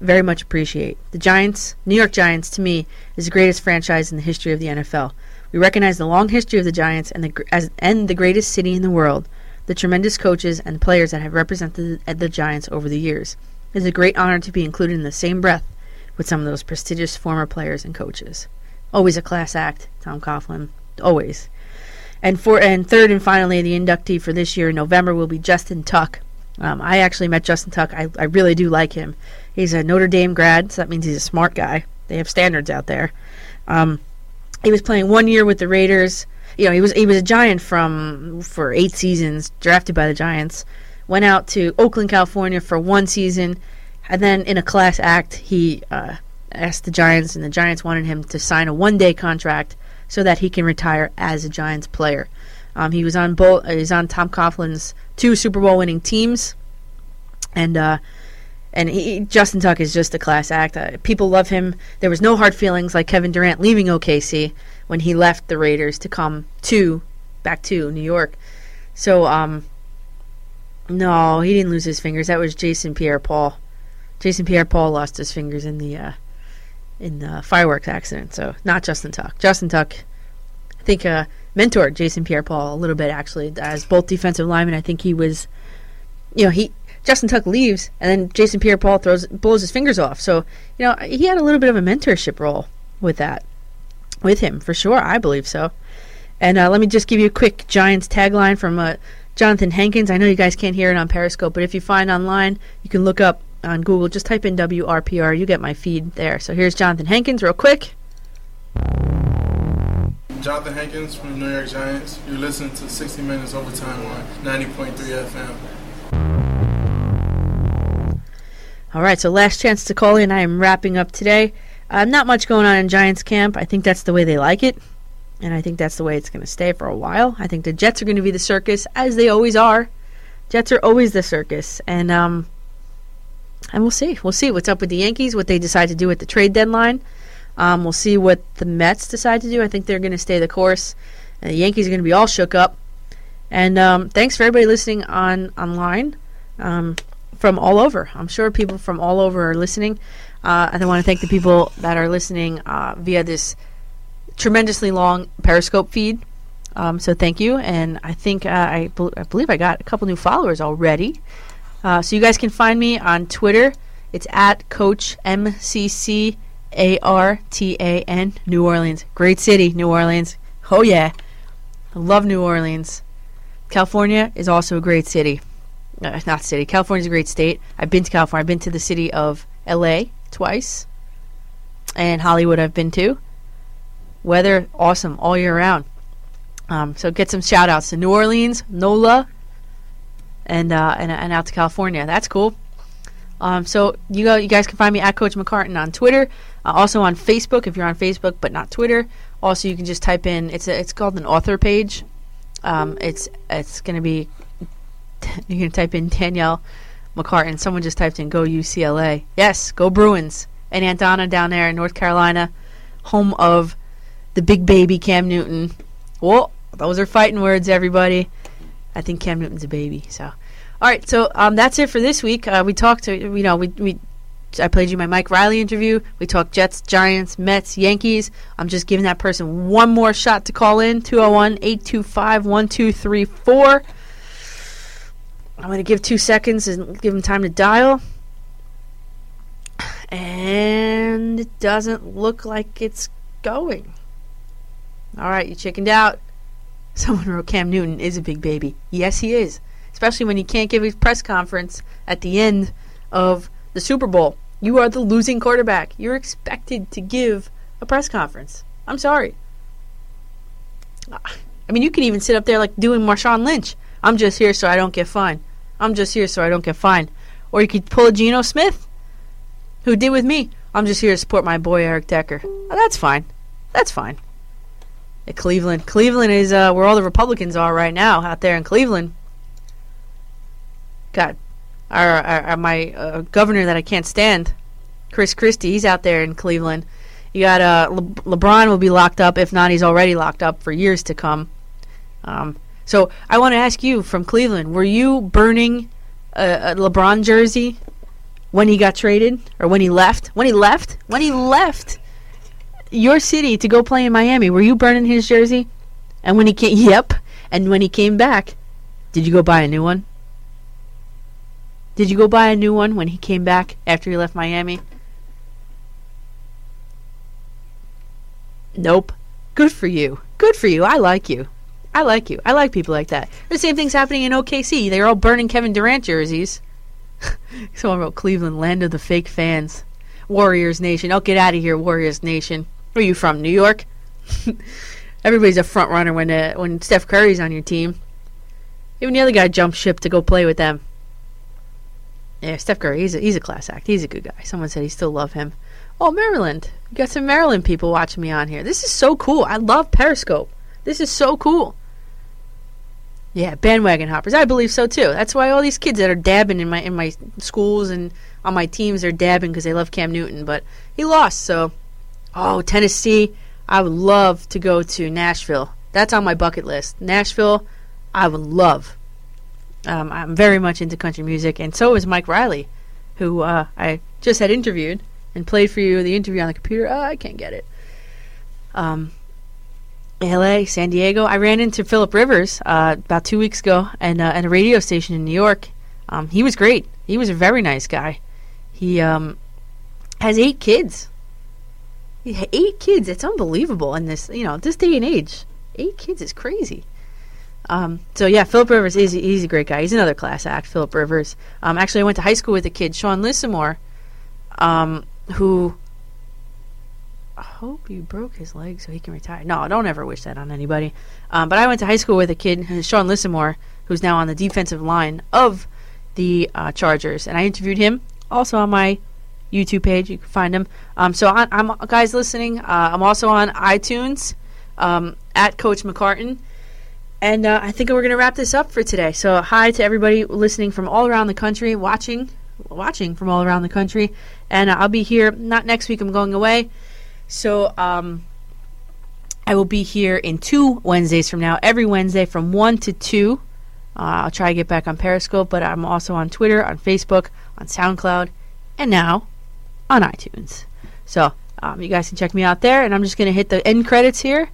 very much appreciate. The Giants, New York Giants, to me, is the greatest franchise in the history of the N F L. We recognize the long history of the Giants and the as, and the greatest city in the world, the tremendous coaches and players that have represented the, the Giants over the years. It is a great honor to be included in the same breath with some of those prestigious former players and coaches. Always a class act, Tom Coughlin, always." And for and third and finally, the inductee for this year in November will be Justin Tuck. Um, I actually met Justin Tuck. I, I really do like him. He's a Notre Dame grad, so that means he's a smart guy. They have standards out there. Um, he was playing one year with the Raiders. You know, he was he was a Giant from for eight seasons, drafted by the Giants. Went out to Oakland, California for one season, and then in a class act, he uh, asked the Giants, and the Giants wanted him to sign a one-day contract so that he can retire as a Giants player. Um, he was on both. He's on Tom Coughlin's two Super Bowl winning teams, and uh, and he, Justin Tuck is just a class act. Uh, people love him. There was no hard feelings like Kevin Durant leaving O K C when he left the Raiders to come to back to New York. So um, no, he didn't lose his fingers. That was Jason Pierre-Paul. Jason Pierre-Paul lost his fingers in the. Uh, in the fireworks accident, so not Justin Tuck. Justin Tuck, I think, uh, mentored Jason Pierre-Paul a little bit, actually, as both defensive linemen. I think he was, you know, he Justin Tuck leaves, and then Jason Pierre-Paul throws blows his fingers off. So, you know, he had a little bit of a mentorship role with that, with him, for sure. I believe so. And uh, let me just give you a quick Giants tagline from uh, Jonathan Hankins. I know you guys can't hear it on Periscope, but if you find online, you can look up on Google. Just type in W R P R. You get my feed there. So here's Jonathan Hankins real quick. Jonathan Hankins from the New York Giants. You're listening to sixty Minutes Overtime on ninety point three F M. All right, so last chance to call in. I am wrapping up today. Uh, not much going on in Giants camp. I think that's the way they like it, and I think that's the way it's going to stay for a while. I think the Jets are going to be the circus, as they always are. Jets are always the circus, and um, and we'll see. We'll see what's up with the Yankees, what they decide to do at the trade deadline. Um, we'll see what the Mets decide to do. I think they're going to stay the course, and the Yankees are going to be all shook up. And um, thanks for everybody listening on online. Um, From all over. I'm sure people from all over are listening. Uh, and I want to thank the people that are listening uh, via this tremendously long Periscope feed. Um, so thank you. And I think uh, I, bel- I believe I got a couple new followers already. Uh, so you guys can find me on Twitter. It's at Coach M C C A R T A N. New Orleans. Great city, New Orleans. Oh, yeah. I love New Orleans. California is also a great city. Uh, not city. California's a great state. I've been to California. I've been to the city of L A twice. And Hollywood I've been to. Weather, awesome all year round. Um, so get some shout-outs to New Orleans, NOLA, and uh, and, and out to California. That's cool. Um, so you go, you guys can find me at Coach McCartan on Twitter. Uh, also on Facebook if you're on Facebook but not Twitter. Also you can just type in, it's a, it's called an author page. Um, it's it's going to be... You can type in Danielle McCartan. Someone just typed in go U C L A. Yes, go Bruins. And Aunt Donna down there in North Carolina, home of the big baby Cam Newton. Whoa, those are fighting words, everybody. I think Cam Newton's a baby. So, all right, so um, that's it for this week. Uh, we talked to, you know, we we I played you my Mike Reilly interview. We talked Jets, Giants, Mets, Yankees. I'm just giving that person one more shot to call in, two oh one, eight two five, one two three four. I'm going to give two seconds and give him time to dial. And it doesn't look like it's going. All right, you chickened out. Someone wrote Cam Newton is a big baby. Yes, he is. Especially when he can't give his press conference at the end of the Super Bowl. You are the losing quarterback. You're expected to give a press conference. I'm sorry. I mean, you can even sit up there like doing Marshawn Lynch. I'm just here so I don't get fined. I'm just here so I don't get fined. Or you could pull a Geno Smith, who did with me. I'm just here to support my boy Eric Decker. Oh, that's fine. That's fine. At Cleveland. Cleveland is uh, where all the Republicans are right now, out there in Cleveland. God, our, our, our, my uh, governor that I can't stand, Chris Christie, he's out there in Cleveland. You got uh, Le- LeBron will be locked up. If not, he's already locked up for years to come. Um... So I want to ask you from Cleveland, were you burning a, a LeBron jersey when he got traded or when he left? When he left? When he left your city to go play in Miami, were you burning his jersey? And when he came, yep. And when he came back, did you go buy a new one? Did you go buy a new one when he came back after he left Miami? Nope. Good for you. Good for you. I like you. I like you. I like people like that. The same thing's happening in O K C. They're all burning Kevin Durant jerseys. Someone wrote Cleveland, land of the fake fans. Warriors Nation. Oh, get out of here, Warriors Nation. Where are you from, New York? Everybody's a front runner when uh, when Steph Curry's on your team. Even the other guy jumped ship to go play with them. Yeah, Steph Curry, he's a, he's a class act. He's a good guy. Someone said he still love him. Oh, Maryland. You got some Maryland people watching me on here. This is so cool. I love Periscope. This is so cool. Yeah, bandwagon hoppers. I believe so, too. That's why all these kids that are dabbing in my in my schools and on my teams, they're dabbing because they love Cam Newton. But he lost, so... Oh, Tennessee. I would love to go to Nashville. That's on my bucket list. Nashville, I would love. Um, I'm very much into country music, and so is Mike Reilly, who uh, I just had interviewed and played for you the interview on the computer. Oh, I can't get it. Um... L A, San Diego. I ran into Phillip Rivers uh, about two weeks ago and, uh, at a radio station in New York. Um, he was great. He was a very nice guy. He um, has eight kids. He had eight kids. It's unbelievable in this, you know, this day and age. Eight kids is crazy. Um, so, yeah, Philip Rivers, is he's a great guy. He's another class act, Philip Rivers. Um, actually, I went to high school with a kid, Sean Lissamore, um, who I hope you broke his leg so he can retire. No, don't ever wish that on anybody. Um, but I went to high school with a kid, Sean Lissamore, who's now on the defensive line of the uh, Chargers. And I interviewed him also on my YouTube page. You can find him. Um, so, I, I'm guys listening, uh, I'm also on iTunes um, at Coach McCartan. And uh, I think we're going to wrap this up for today. So hi to everybody listening from all around the country, watching watching from all around the country. And uh, I'll be here, not next week, I'm going away. So um, I will be here in two Wednesdays from now, every Wednesday from one to two. Uh, I'll try to get back on Periscope, but I'm also on Twitter, on Facebook, on SoundCloud, and now on iTunes. So um, you guys can check me out there, and I'm just going to hit the end credits here.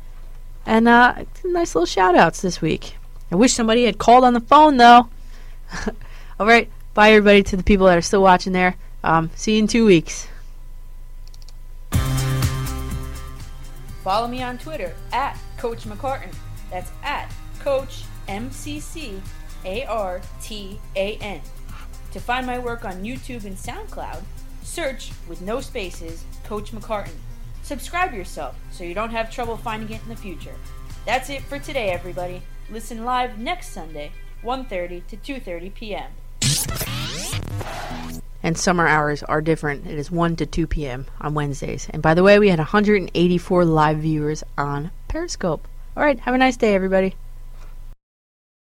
And uh, nice little shout-outs this week. I wish somebody had called on the phone, though. All right. Bye, everybody, to the people that are still watching there. Um, see you in two weeks. Follow me on Twitter, at Coach McCartan. That's at Coach M C C A R T A N. To find my work on YouTube and SoundCloud, search with no spaces Coach McCartan. Subscribe yourself so you don't have trouble finding it in the future. That's it for today, everybody. Listen live next Sunday, one thirty to two thirty p.m. And summer hours are different. It is one to two p.m. on Wednesdays. And by the way, we had one hundred eighty-four live viewers on Periscope. All right, have a nice day, everybody.